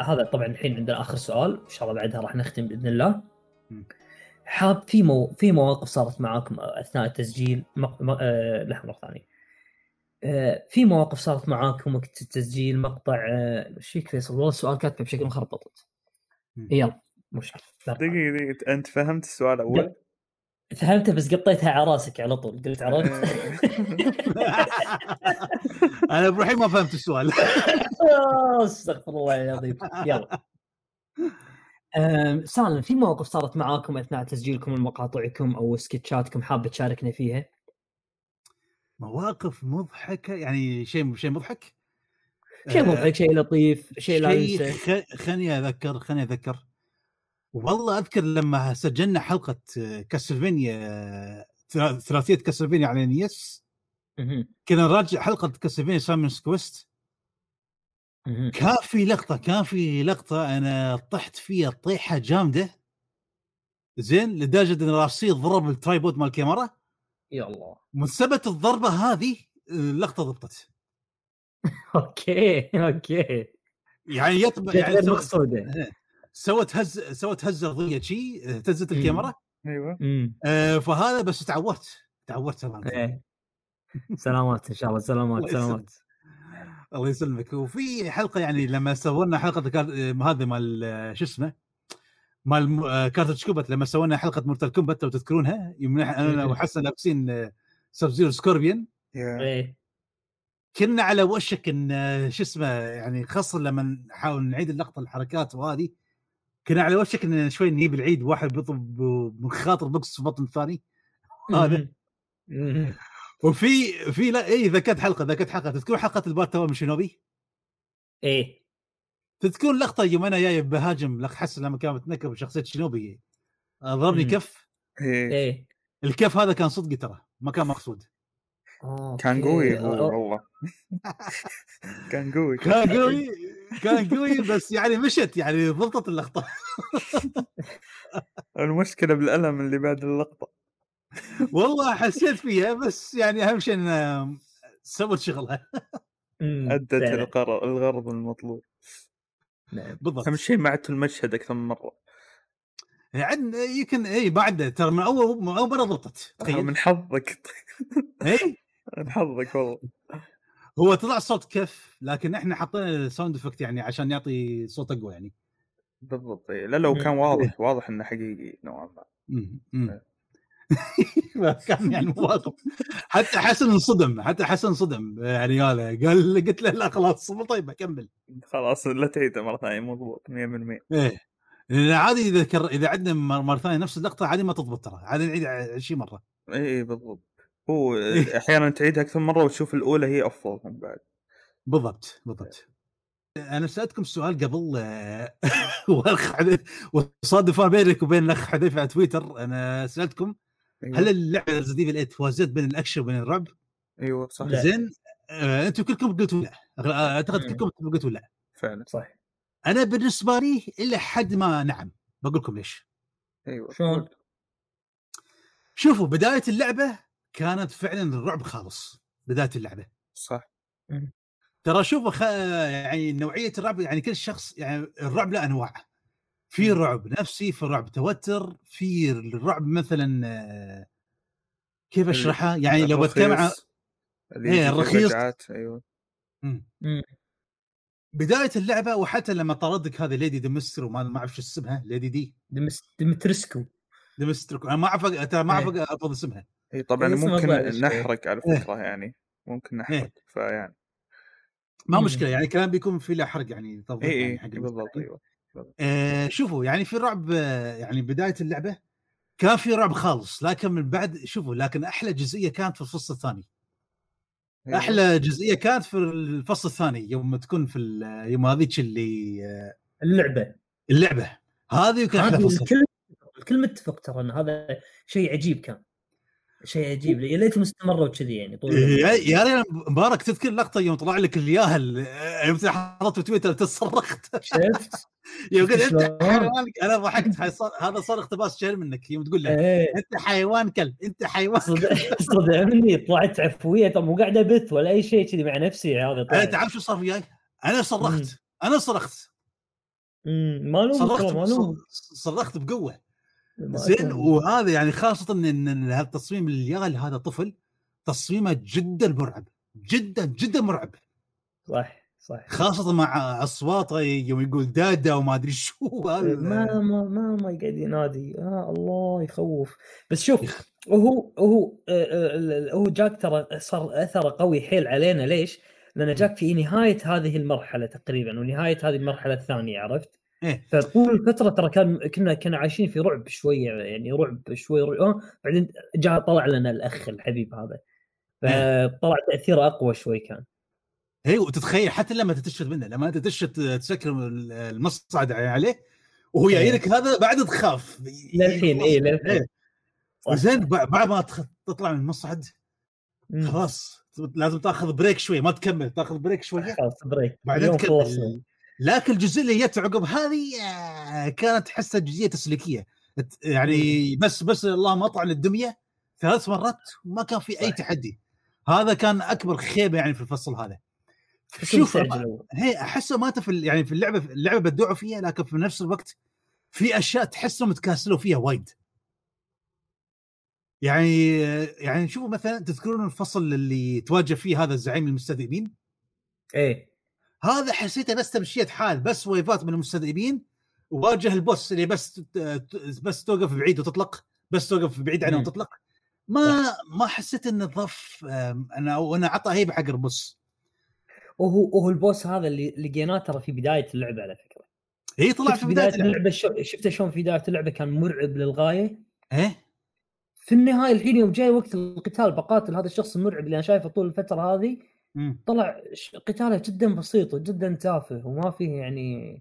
هذا طبعا الحين عندنا آخر سؤال، إن شاء الله بعدها راح نختم بإذن الله. حاب في مواقف صارت معاكم أثناء التسجيل لحظة ثانية، في مواقف صارت معاكم وقت التسجيل مقطع شيء فيصل؟ والله السؤال كاتبه بشكل مخربط. يلا مشكلة. دقيقة أنت فهمت السؤال أول؟ فهمته بس قطيتها على راسك على طول، قلت عرفت. أنا بروحي ما فهمت السؤال. استغفر الله العظيم. يلا سالم، في مواقف صارت معاكم أثناء تسجيلكم المقاطعكم أو سكتشاتكم حابة تشاركنا فيها؟ مواقف مضحكة يعني شيء مضحك، شيء لطيف، شيء لا ينسى. خلني أذكر والله. أذكر لما سجلنا حلقة كاسلفينيا، ثلاثية كاسلفينيا على نيس، كنا نراجع حلقة كاسلفينيا سامونز كويست. كان في لقطة أنا طحت فيها طيحة جامدة زين، لدرجة أن راسي ضرب الترايبود مال الكاميرا. يا الله. من سبب الضربه هذه اللقطه ضبطت. اوكي يعني يطبع يعني مقصوده، سوت هزه ضيه شي، تزت الكاميرا. ايوه. فهذا بس تعودت تمام. سلامات ان شاء الله. سلامات الله يسلمك. وفي حلقه يعني لما سوينا حلقه هذه مال شو اسمه مال كارتج كومبات، لما سوينا حلقه مورتال كومبات وتذكرونها، يمنح انا وحسن لابسين سب زيرو سكوربيون. كنا على وشك ان شو اسمه يعني خاصه لما نحاول نعيد اللقطه الحركات وهذه، كنا على وشك ان شوي نجيب العيد، واحد بيطب من خاطر بوكس في بطن الثاني هذا. وفي لا اي ذكرت حلقه تذكرون حلقه البارتاوام الشينوبي؟ ايه تذكرون لقطة يوم أنا جاي بهاجم لك حسن لما كان متنكر بشخصية شينوبي، ضربني كف. إيه الكف هذا كان صدق ترى، ما كان مقصود. كان قوي والله. كان قوي بس يعني مشت، يعني ضبطت اللقطة. المشكلة بالألم اللي بعد اللقطة. والله حسيت فيها، بس يعني أهم شيء إن سوت شغلها. أدت الغرض المطلوب. نعم بالضبط. اهم شيء معدت المشهد اكثر من مره، عاد يمكن اي بعد ترى من اول مره ضبطت. تخيل من حظك. اي من حظك والله. هو طلع صوت كف، لكن احنا حطينا الساوند افكت يعني عشان يعطي صوت اقوى يعني. بالضبط. لا لو كان واضح انه حقيقي نوعا ما. كان يعني مواقف حتى حسن انصدم، حتى حسن انصدم يعني قال قلت له لا خلاص طيب اكمل خلاص لا تعيد مره ثانيه مضبوط 100%. ايه عادي اذا عدنا مره ثانيه نفس اللقطه عادي ما تضبط ترى، عادي نعيد 20 مره. ايه بالضبط، هو احيانا تعيدها اكثر مره وتشوف الاولى هي افضل من بعد. بالضبط بالضبط. انا سألتكم السؤال قبل وصادفه بينك وبين الاخ حذيفه على تويتر، انا سألتكم هل اللعبه ريزيديف الايت توازنت بين الاكشن وبين الرعب؟ ايوه صح. زين انتم كلكم قلتوا لا، اعتقد كلكم قلتوا لا فعلا صح. انا بالنسبه لي الى حد ما نعم. بقول لكم ليش. ايوه شلون. شوفوا بدايه اللعبه كانت فعلا الرعب خالص، بدايه اللعبه صح. ترى شوفوا يعني نوعيه الرعب، يعني كل شخص يعني الرعب له انواع، في رعب نفسي، في رعب توتر، في الرعب مثلا كيف اشرحها يعني لو بتجمع ايه الرخيص. ايوه بدايه اللعبه وحتى لما طردك هذه ليدي ديمستر وما اعرف شو اسمها، ليدي دي ديمسترسكو ديمستركو انا ما اعرف ترى ما اعرف اطلق اسمها. اي طبعا ممكن نحرق على فكره يعني ممكن نحرق فيعني ما مشكله يعني كلام بيكون في له حرق يعني طبعا يعني حق بالضبط. ايوه شوفوا يعني في رعب يعني بدايه اللعبه كان في رعب خالص، لكن من بعد شوفوا لكن احلى جزئيه كانت في الفصل الثاني. احلى جزئيه كانت في الفصل الثاني يوم تكون في يوم هذيك اللي اللعبه هذه كان احلى فصل. الكل متفق ترى ان هذا شيء عجيب، كان شيء عجيب يا ليت مستمره وكذي يعني طول. يا ريت مبارك تذكر لقطه يوم طلع لك الياهل يوم حطيت تويتر تصرخت شفت يوم قلت انت حيوان. انا ضحكت هذا صار اقتباس شهر منك يوم تقول له انت حيوان كلب، انت حيوان صدمني طلعت عفويه طب مو قاعده بث ولا اي شيء كذي مع نفسي هذا. انا تعرف شو صار وياي، انا صرخت انا صرخت مالو صرخت بقوه زين. وهذا يعني خاصة إن هذا التصميم الياغل هذا طفل تصميمه جدا مرعب، جدا جدا مرعب صح صح، خاصة مع أصواته يوم يقول دادا وما أدري شو هذا ما يقعد ينادي الله يخوف. بس شوف هو جاك ترى صار أثره قوي حيل علينا. ليش؟ لأن جاك في نهاية هذه المرحلة تقريبا ونهاية هذه المرحلة الثانية عرفت. فطول الفترة ترى كنا عايشين في رعب شوية يعني رعب شوي بعدين جاء طلع لنا الأخ الحبيب هذا فطلع تأثيره أقوى شوي كان. إيه وتتخيل حتى لما تتشت منه لما تتشت تسكر المصعد عليه وهو يعيرك هذا بعد تخاف للحين. إيه زين بعد ما تطلع من المصعد خلاص لازم تأخذ بريك شوي، ما تكمل تأخذ بريك شوية خلاص بريك بعدين تكمل. لكن الجزء اللي يتعقب هذه كانت حسها جزئية تسليكية يعني بس الله مطعن الدمية 3 مرات وما كان في أي تحدي. هذا كان أكبر خيبة يعني في الفصل هذا. شوف هي أحسه مات في يعني في اللعبة بدعوا فيها، لكن في نفس الوقت في أشياء تحسه متكاسلوا فيها وايد يعني شوفوا مثلا تذكرون الفصل اللي تواجه فيه هذا الزعيم المستذئبين؟ إيه هذا حسيته بس تمشية حال، بس ويفات من المستذئبين واجه البوس اللي بس توقف بعيد وتطلق، بس توقف بعيد عنه وتطلق. ما حسيت ان الضف انا عطى هيبه حق البوس. وهو البوس هذا اللي لقيناه ترى في بدايه اللعبه على فكره. هي طلع في بدايه اللعبه شفته شلون في بدايه اللعبه كان مرعب للغايه. في النهايه الحين يوم جاي وقت القتال بقاتل هذا الشخص المرعب اللي انا شايفه طول الفتره هذه طلع قتاله جدا بسيط وجدا تافه وما فيه يعني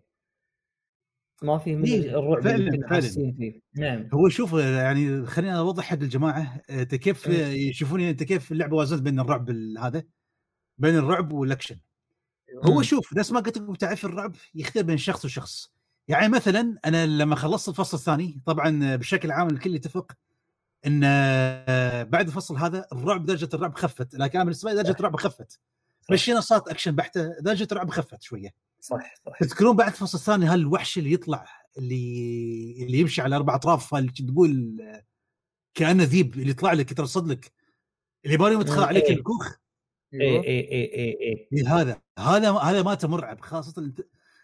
ما فيه من الرعب اللي حاسين فيه. نعم هو شوف يعني خلينا اوضح حق الجماعه كيف يشوفوني انت كيف اللعبه وازنت بين الرعب هذا بين الرعب والاكشن. هو شوف نفس ما قلت لكم تعرف الرعب يختلف بين شخص وشخص. يعني مثلا انا لما خلصت الفصل الثاني طبعا بشكل عام الكل يتفق ان بعد الفصل هذا الرعب درجه الرعب خفت، لكن بالنسبه درجه الرعب خفت مشينا صارت اكشن بحته درجه الرعب خفت شويه صح. تذكرون بعد الفصل الثاني هالوحش اللي يطلع اللي يمشي على 4 اطراف اللي تقول كانه ذيب اللي يطلع لك يترصد لك اللي باري متخلع عليك الكوخ. اي هذا ما تمرعب خاصه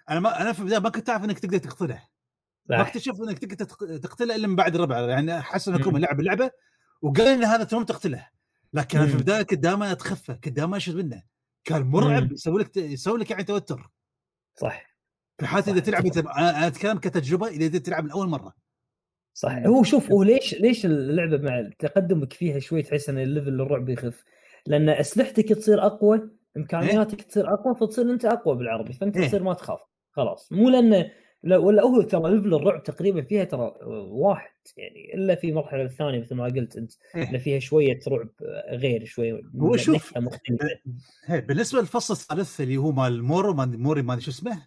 انا في البدايه ما كنت اعرف انك تقدر تقتله، ما اكتشفت انك تقدر تقتله الا من بعد الربع يعني حسن انكم لعب اللعبه وقال ان هذا تمام تقتله، لكن في البدايه قدامه اتخفى، قدامه اشد منه، كان مرعب، يسوي لك يعني توتر. صح، في حالة اذا تلعب انا اتكلم كتجربه، اذا تلعب لاول مره. صح، هو شوف وليش اللعبه مع تقدمك فيها شوي تحس ان الليفل الرعب يخف، لان اسلحتك تصير اقوى، امكانياتك تصير اقوى، فتصير انت اقوى بالعربي، فانت تصير ما تخاف خلاص. مو لان ولا هو ترى ليفل الرعب تقريبا فيها ترى واحد يعني، الا في مرحله الثانيه مثل ما قلت انت ان فيها شويه رعب غير شويه. هو شوف بالنسبه للفصل الثالث اللي هو مال موري ما شو اسمه،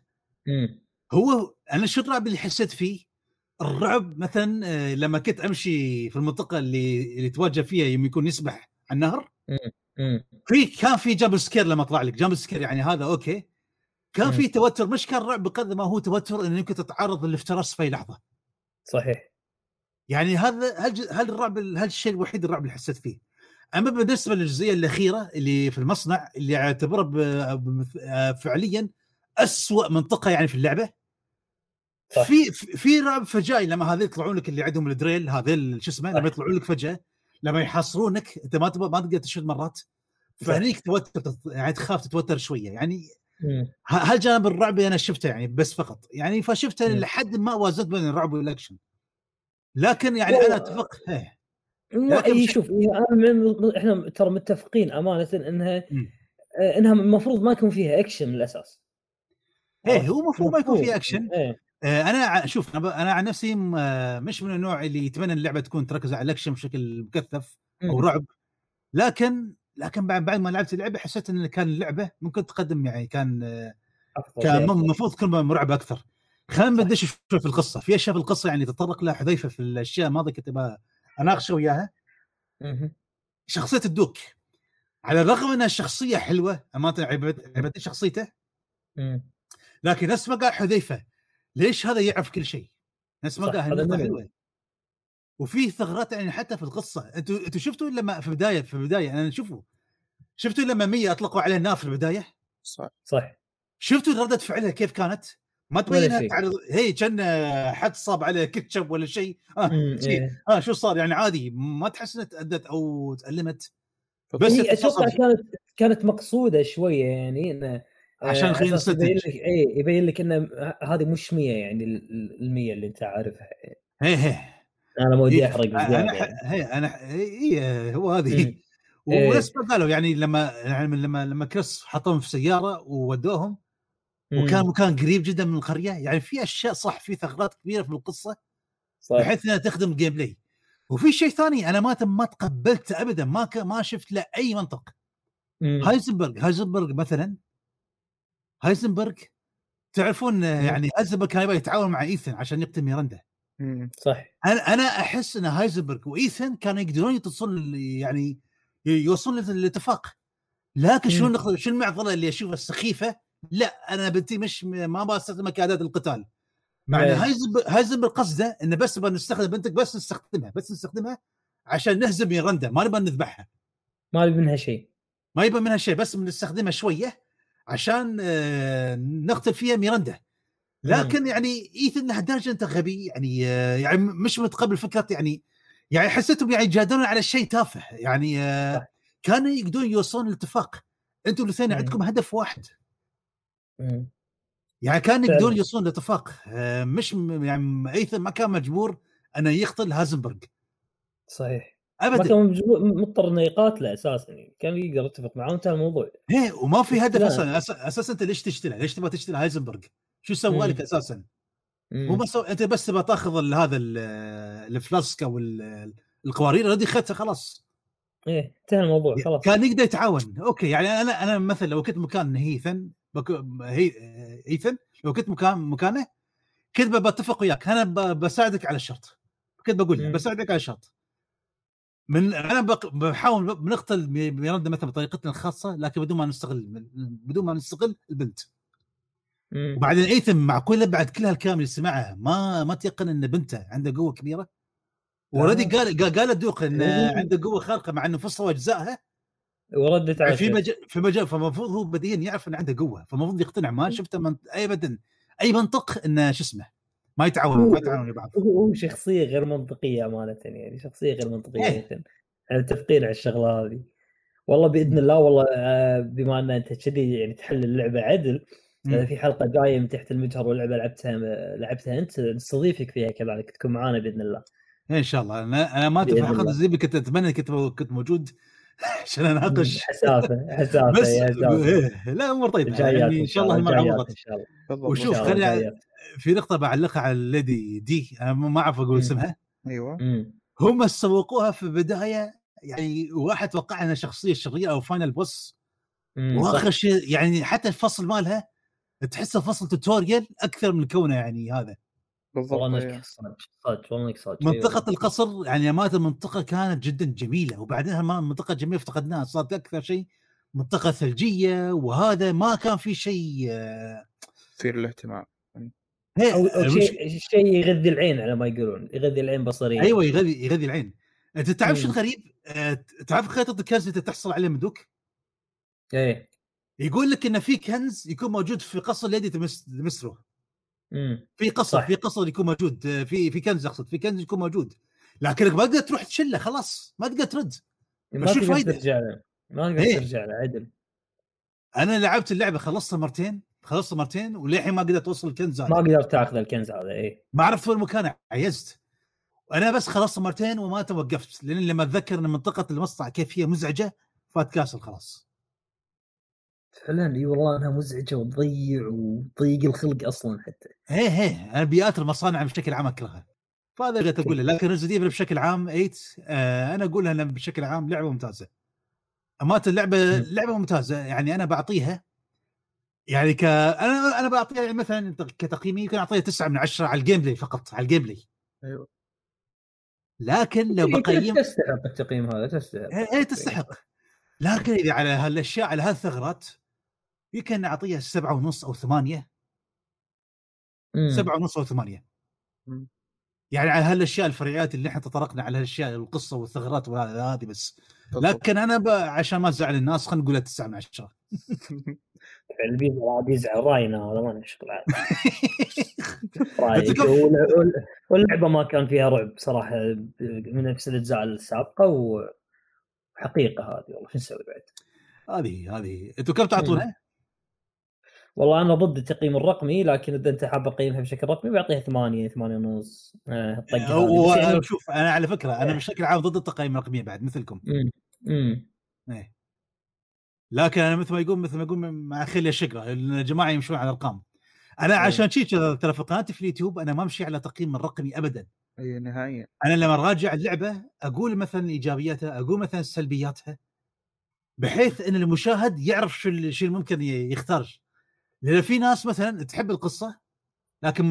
هو انا شو الرعب اللي حسيت فيه؟ الرعب مثلا لما كنت امشي في المنطقه اللي تواجه فيها يوم يكون يسبح على النهر، كان في جامب سكير، لما طلع لك جامب سكير يعني هذا اوكي، كان في توتر، مش كان رعب بقدر ما هو توتر انه يمكن تتعرض للافتراس في لحظه. صحيح، يعني هذا هل الرعب الشيء الوحيد الرعب اللي حسيت فيه. اما بالنسبه للجزئيه الاخيره اللي في المصنع اللي اعتبرها فعليا أسوأ منطقه يعني في اللعبه، صح. في رعب فجائي لما هذول يطلعون لك اللي عندهم الدريل، هذول شو اسمه لما يطلعون لك فجاه، لما يحاصرونك انت ما تقدر تشد مرات، فهنيك توتر يعني، تخاف تتوتر شويه يعني. هالجانب الرعبي انا شفته يعني بس فقط يعني، فشفته لحد ما وازنت بين الرعب والاكشن، لكن يعني انا اتفق شوف احنا ترى متفقين امانه انها المفروض ما يكون فيها اكشن من الاساس. هو المفروض ما يكون فيها اكشن. انا شوف انا عن نفسي مش من النوع اللي يتمنى اللعبه تكون تركز على الاكشن بشكل مكثف او رعب، لكن بعد ما لعبت اللعبه حسيت ان كان اللعبه ممكن تقدم يعني كان المفروض كل ما مرعب اكثر. خلينا ندش في القصه، في اشياء في القصه يعني تطرق لها حذيفه في الاشياء الماضيه كنت اناقشه وياها. شخصيه الدوك، على الرغم انها شخصيه حلوه امانه، عجبت شخصيته، لكن نفس ما قال حذيفه، ليش هذا يعرف كل شيء؟ نفس ما قال حلوه، وفيه ثغرات يعني حتى في القصه. انتوا شفتوا لما في بدايه انا نشوفه، شفتوا لما مية اطلقوا عليه نار في البدايه، صح، شفتوا ردة فعلها كيف كانت؟ ما تبينها تعرض، هي كان حد صاب عليه كاتشب ولا شيء. شو صار يعني؟ عادي، ما تحس انها تأدت او تألمت، بس اتوقع كانت مقصوده شويه يعني، انه عشان خلينا نصدق يبين لك ان هذه مش مية يعني المية اللي انت عارفها. انا ما ودي احرق يعني. هو هذه ونسبه قالوا يعني لما كريس حطهم في سياره وودوهم، وكان مكان قريب جدا من القريه، يعني في اشياء صح، في ثغرات كبيره في القصه بحيث انها تخدم الجيم بلاي. وفي شيء ثاني انا ما تقبلت ابدا، ما شفت له اي منطق. هايزنبرغ مثلا، تعرفون يعني هايزنبرغ كان يبغى يتعاون مع ايثن عشان يقتل ميرندا. صح، انا احس ان هايزنبرغ وايثن كانوا يقدرون يوصلون للاتفاق، لكن شو المعضله اللي اشوفها السخيفه؟ لا، انا بنتي مش ما بستخدم اعداد القتال، معنى هايزنبرغ قصده انه بس بنستخدم بنتك، بس نستخدمها عشان نهزم ميرندا، ما نبغى نذبحها، ما يبقى منها شيء، بس بنستخدمها شويه عشان نقتل فيها ميرندا. لكن يعني ايثن لهالدرجه انت غبي يعني مش متقبل فكره يعني حسيتهم يعني يجادلون على شيء تافه يعني. كانوا يقدرون يوصلون لاتفاق، انتم الاثنين عندكم هدف واحد. يعني كانوا يقدرون يوصلون لاتفاق، مش يعني ايثن ما كان مجبور انه يقتل هايزنبرغ. صحيح، ابدا ما كان مضطر انه يقاتله اساسا يعني، كان يقدر يتفق معه وانتهى الموضوع. وما في هدف اساسا انت ليش تبغى تشتري هايزنبرغ؟ شو سوى لك اساسا؟ مو بس انت بس تبغى تاخذ هذا الفلاسكه والقوارير اللي اخذتها خلاص، انتهى الموضوع خلاص. كان يقدر يتعاون اوكي يعني. انا مثلا لو كنت مكان ايثن، لو كنت مكانه كنت بتفق وياك، انا بساعدك على الشرط، كنت بقول لك بساعدك على الشرط، من انا بحاول بنقتل ميرندا مثلا بطريقتنا الخاصه، لكن بدون ما نستغل البنت. وبعدين ايثم مع كل بعد كل هالكلام اللي سمعها ما تيقن ان بنته عنده قوه كبيره، وردي قال الدوق ان عنده قوه خارقه مع انه فصلوا اجزائها وردت على في مجال، فالمفروض هو بديا يعرف ان عنده قوه، فالمفروض يقتنع. ما شفته اي منطق ان شو اسمه ما يتعاون لبعض. هو شخصيه غير منطقيه امانه يعني، شخصيه غير منطقيه يعني تفقين على الشغله هذه والله باذن الله. والله بما ان انت كذي يعني تحل اللعبه عدل، في حلقه جايه من تحت المجهر واللعبه لعبتها انت نستضيفك فيها كذلك، تكون معانا باذن الله ان شاء الله. انا ما تفرح خالص زي كنت اتمنى كنت موجود عشان اناقش حساسه يا لا امور طيبه يعني ان شاء الله المعوضه ان شاء الله. وشوف خلينا في نقطه بعلقها على الليدي دي، انا ما اعرف اقول اسمها. ايوه هم سوقوها في البدايه يعني، واحد توقع انها شخصيه شريره او فاينل بوس، واخر شيء يعني حتى الفصل مالها تحسه فصل توتوريال اكثر من كونه يعني هذا بالضبط. منطقه القصر يعني مات المنطقه كانت جدا جميله، وبعدها ما منطقه جميله افتقدناها، صارت اكثر شيء منطقه ثلجيه، وهذا ما كان في شيء يثير الاهتمام او شيء يغذي العين على ما يقولون، يغذي العين بصريا. ايوه يغذي العين. انت تعرف شو الغريب؟ تعرف خريطه الكنز اللي تحصل عليه من دوك؟ ايه يقول لك ان في كنز يكون موجود في قصر ليدي تمسره. في قصر صح. في قصر يكون موجود، في كنز اقصد، في كنز يكون موجود، لكنك ما تقدر تروح تشله، خلاص ما تقدر ترد، ما شو الفائده؟ ما تقدر ترجع له. عدل انا لعبت اللعبه خلصتها مرتين وللحين ما قدرت اوصل الكنز هذا، ما قدرت تاخذ الكنز هذا. ايه ما عرفت وين مكانه، عجزت. انا بس خلصتها مرتين وما توقفت، لان لما اتذكر ان منطقه المصنع كيف هي مزعجه فات كاسل خلاص فعلا. اي والله انها مزعجه وتضيع وضيق الخلق اصلا حتى. هي انا بيئات المصانع بشكل عام اكرهها، فهذا اللي تقوله. لكن ريزيدي بشكل عام 8 انا اقولها انها بشكل عام لعبه ممتازه، امات اللعبه ممتازه يعني. انا بعطيها يعني انا بعطيها يعني مثلا كتقييمي يمكن اعطيها 9/10 على الجيم بلاي، فقط على الجيم بلاي. ايوه لكن لو بقيم تستحق التقييم هذا، تستحق. اي تستحق، لكن اذا على هالاشياء على هالثغرات يمكن أعطيها 7.5 أو 8. 7.5 أو 8 يعني على هالأشياء الفرعيات اللي إحنا تطرقنا على هالأشياء القصة والثغرات وهذه بس. لكن أنا عشان ما أزعل الناس خلنا نقولها 9/10. البيض بيزعل راينا ولا ما نشغل عاد. واللعبة ما كان فيها رعب صراحة من نفس الأجزاء السابقة، وحقيقة هذه والله شو نسوي بعد. هذه أنتوا كم تعطونها؟ والله أنا ضد التقييم الرقمي، لكن إذا أنت حاب أقيمها بشكل رقمي بعطيها 8.5. شوف أنا على فكرة أنا بشكل عام ضد التقييم الرقمي بعد مثلكم. لكن أنا مثل ما يقول مع خلي الشقرة الجماعة يمشون على الأرقام. أنا عشان شيء ترى في قناتي في اليوتيوب أنا ما أمشي على تقييم الرقمي أبدا. أي نهائيا. أنا لما راجع اللعبة أقول مثلا إيجابياتها، أقول مثلا سلبياتها، بحيث إن المشاهد يعرف شو الشيء الممكن يختار. لأن في ناس مثلا تحب القصة لكن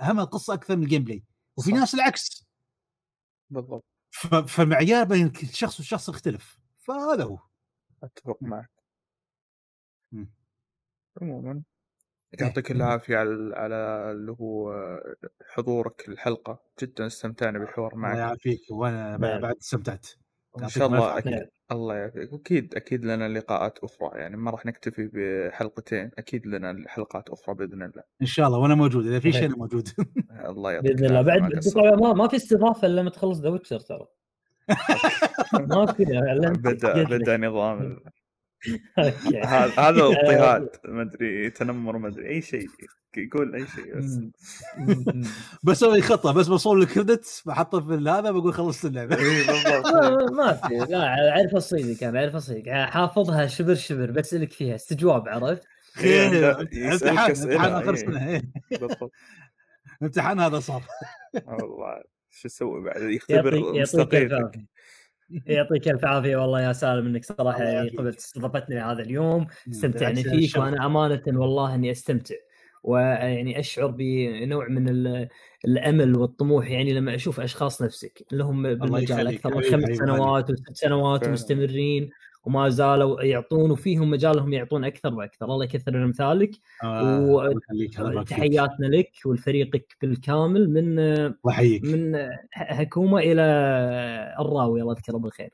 هم القصة أكثر من الجيم بلاي، وفي ناس العكس بالضبط. فالمعيار بين الشخص والشخص يختلف، فهذا هو. أتفق معك. عموما يعطيك العافية على اللي هو حضورك الحلقة، جدا استمتعنا بالحوار معك. الله يعافيك، وأنا بعد استمتعت. إن شاء الله أكيد. الله يعافيك. أكيد لنا لقاءات أخرى، يعني ما راح نكتفي بحلقتين، أكيد لنا حلقات أخرى بإذن الله. إن شاء الله وأنا موجود إذا في شيء أنا موجود. الله يعافيك بإذن الله. بعد ما في استضافة إلا ما تخلص ذا ويتشر ترى. ما في بدأ نظام هذا اضطهاد، ما أدري تنمر، ما أدري أي شيء يقول أي شيء بسوي خطة، بس بصور الكريدت بحطه في هذا بقول خلصت اللعبة. ما في، لا عارف الصيدي كان عارف الصيدي حافظها شبر شبر، بسألك فيها استجواب عرفت. امتحان آخر سنة امتحان هذا صعب والله. شو سوي بعد يختبر مستقيمك. يعطيك الف عافيه والله يا سالم انك صراحه قبلت استضافتني هذا اليوم، استمتعنا فيك. وانا امانه والله اني استمتع، ويعني اشعر بنوع من الامل والطموح يعني لما اشوف اشخاص نفسك لهم بالمجال اكثر من 5 سنوات و6 سنوات مستمرين وما زالوا يعطون، وفيهم مجالهم يعطون اكثر واكثر. الله يكثر من مثالك. وتحياتنا لك ولفريقك بالكامل من هكومه الى الراوي. الله يذكره بالخير.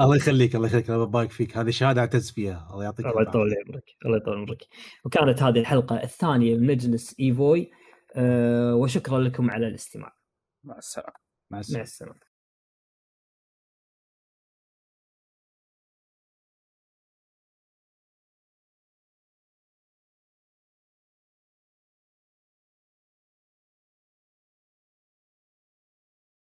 الله يخليك، الله يخليك، الله يبارك فيك. هذه شهاده اعتز فيها. الله يعطيك العافيه، الله يطول عمرك. وكانت هذه الحلقه الثانيه من مجلس ايفوي، وشكرا لكم على الاستماع. مع السلامه.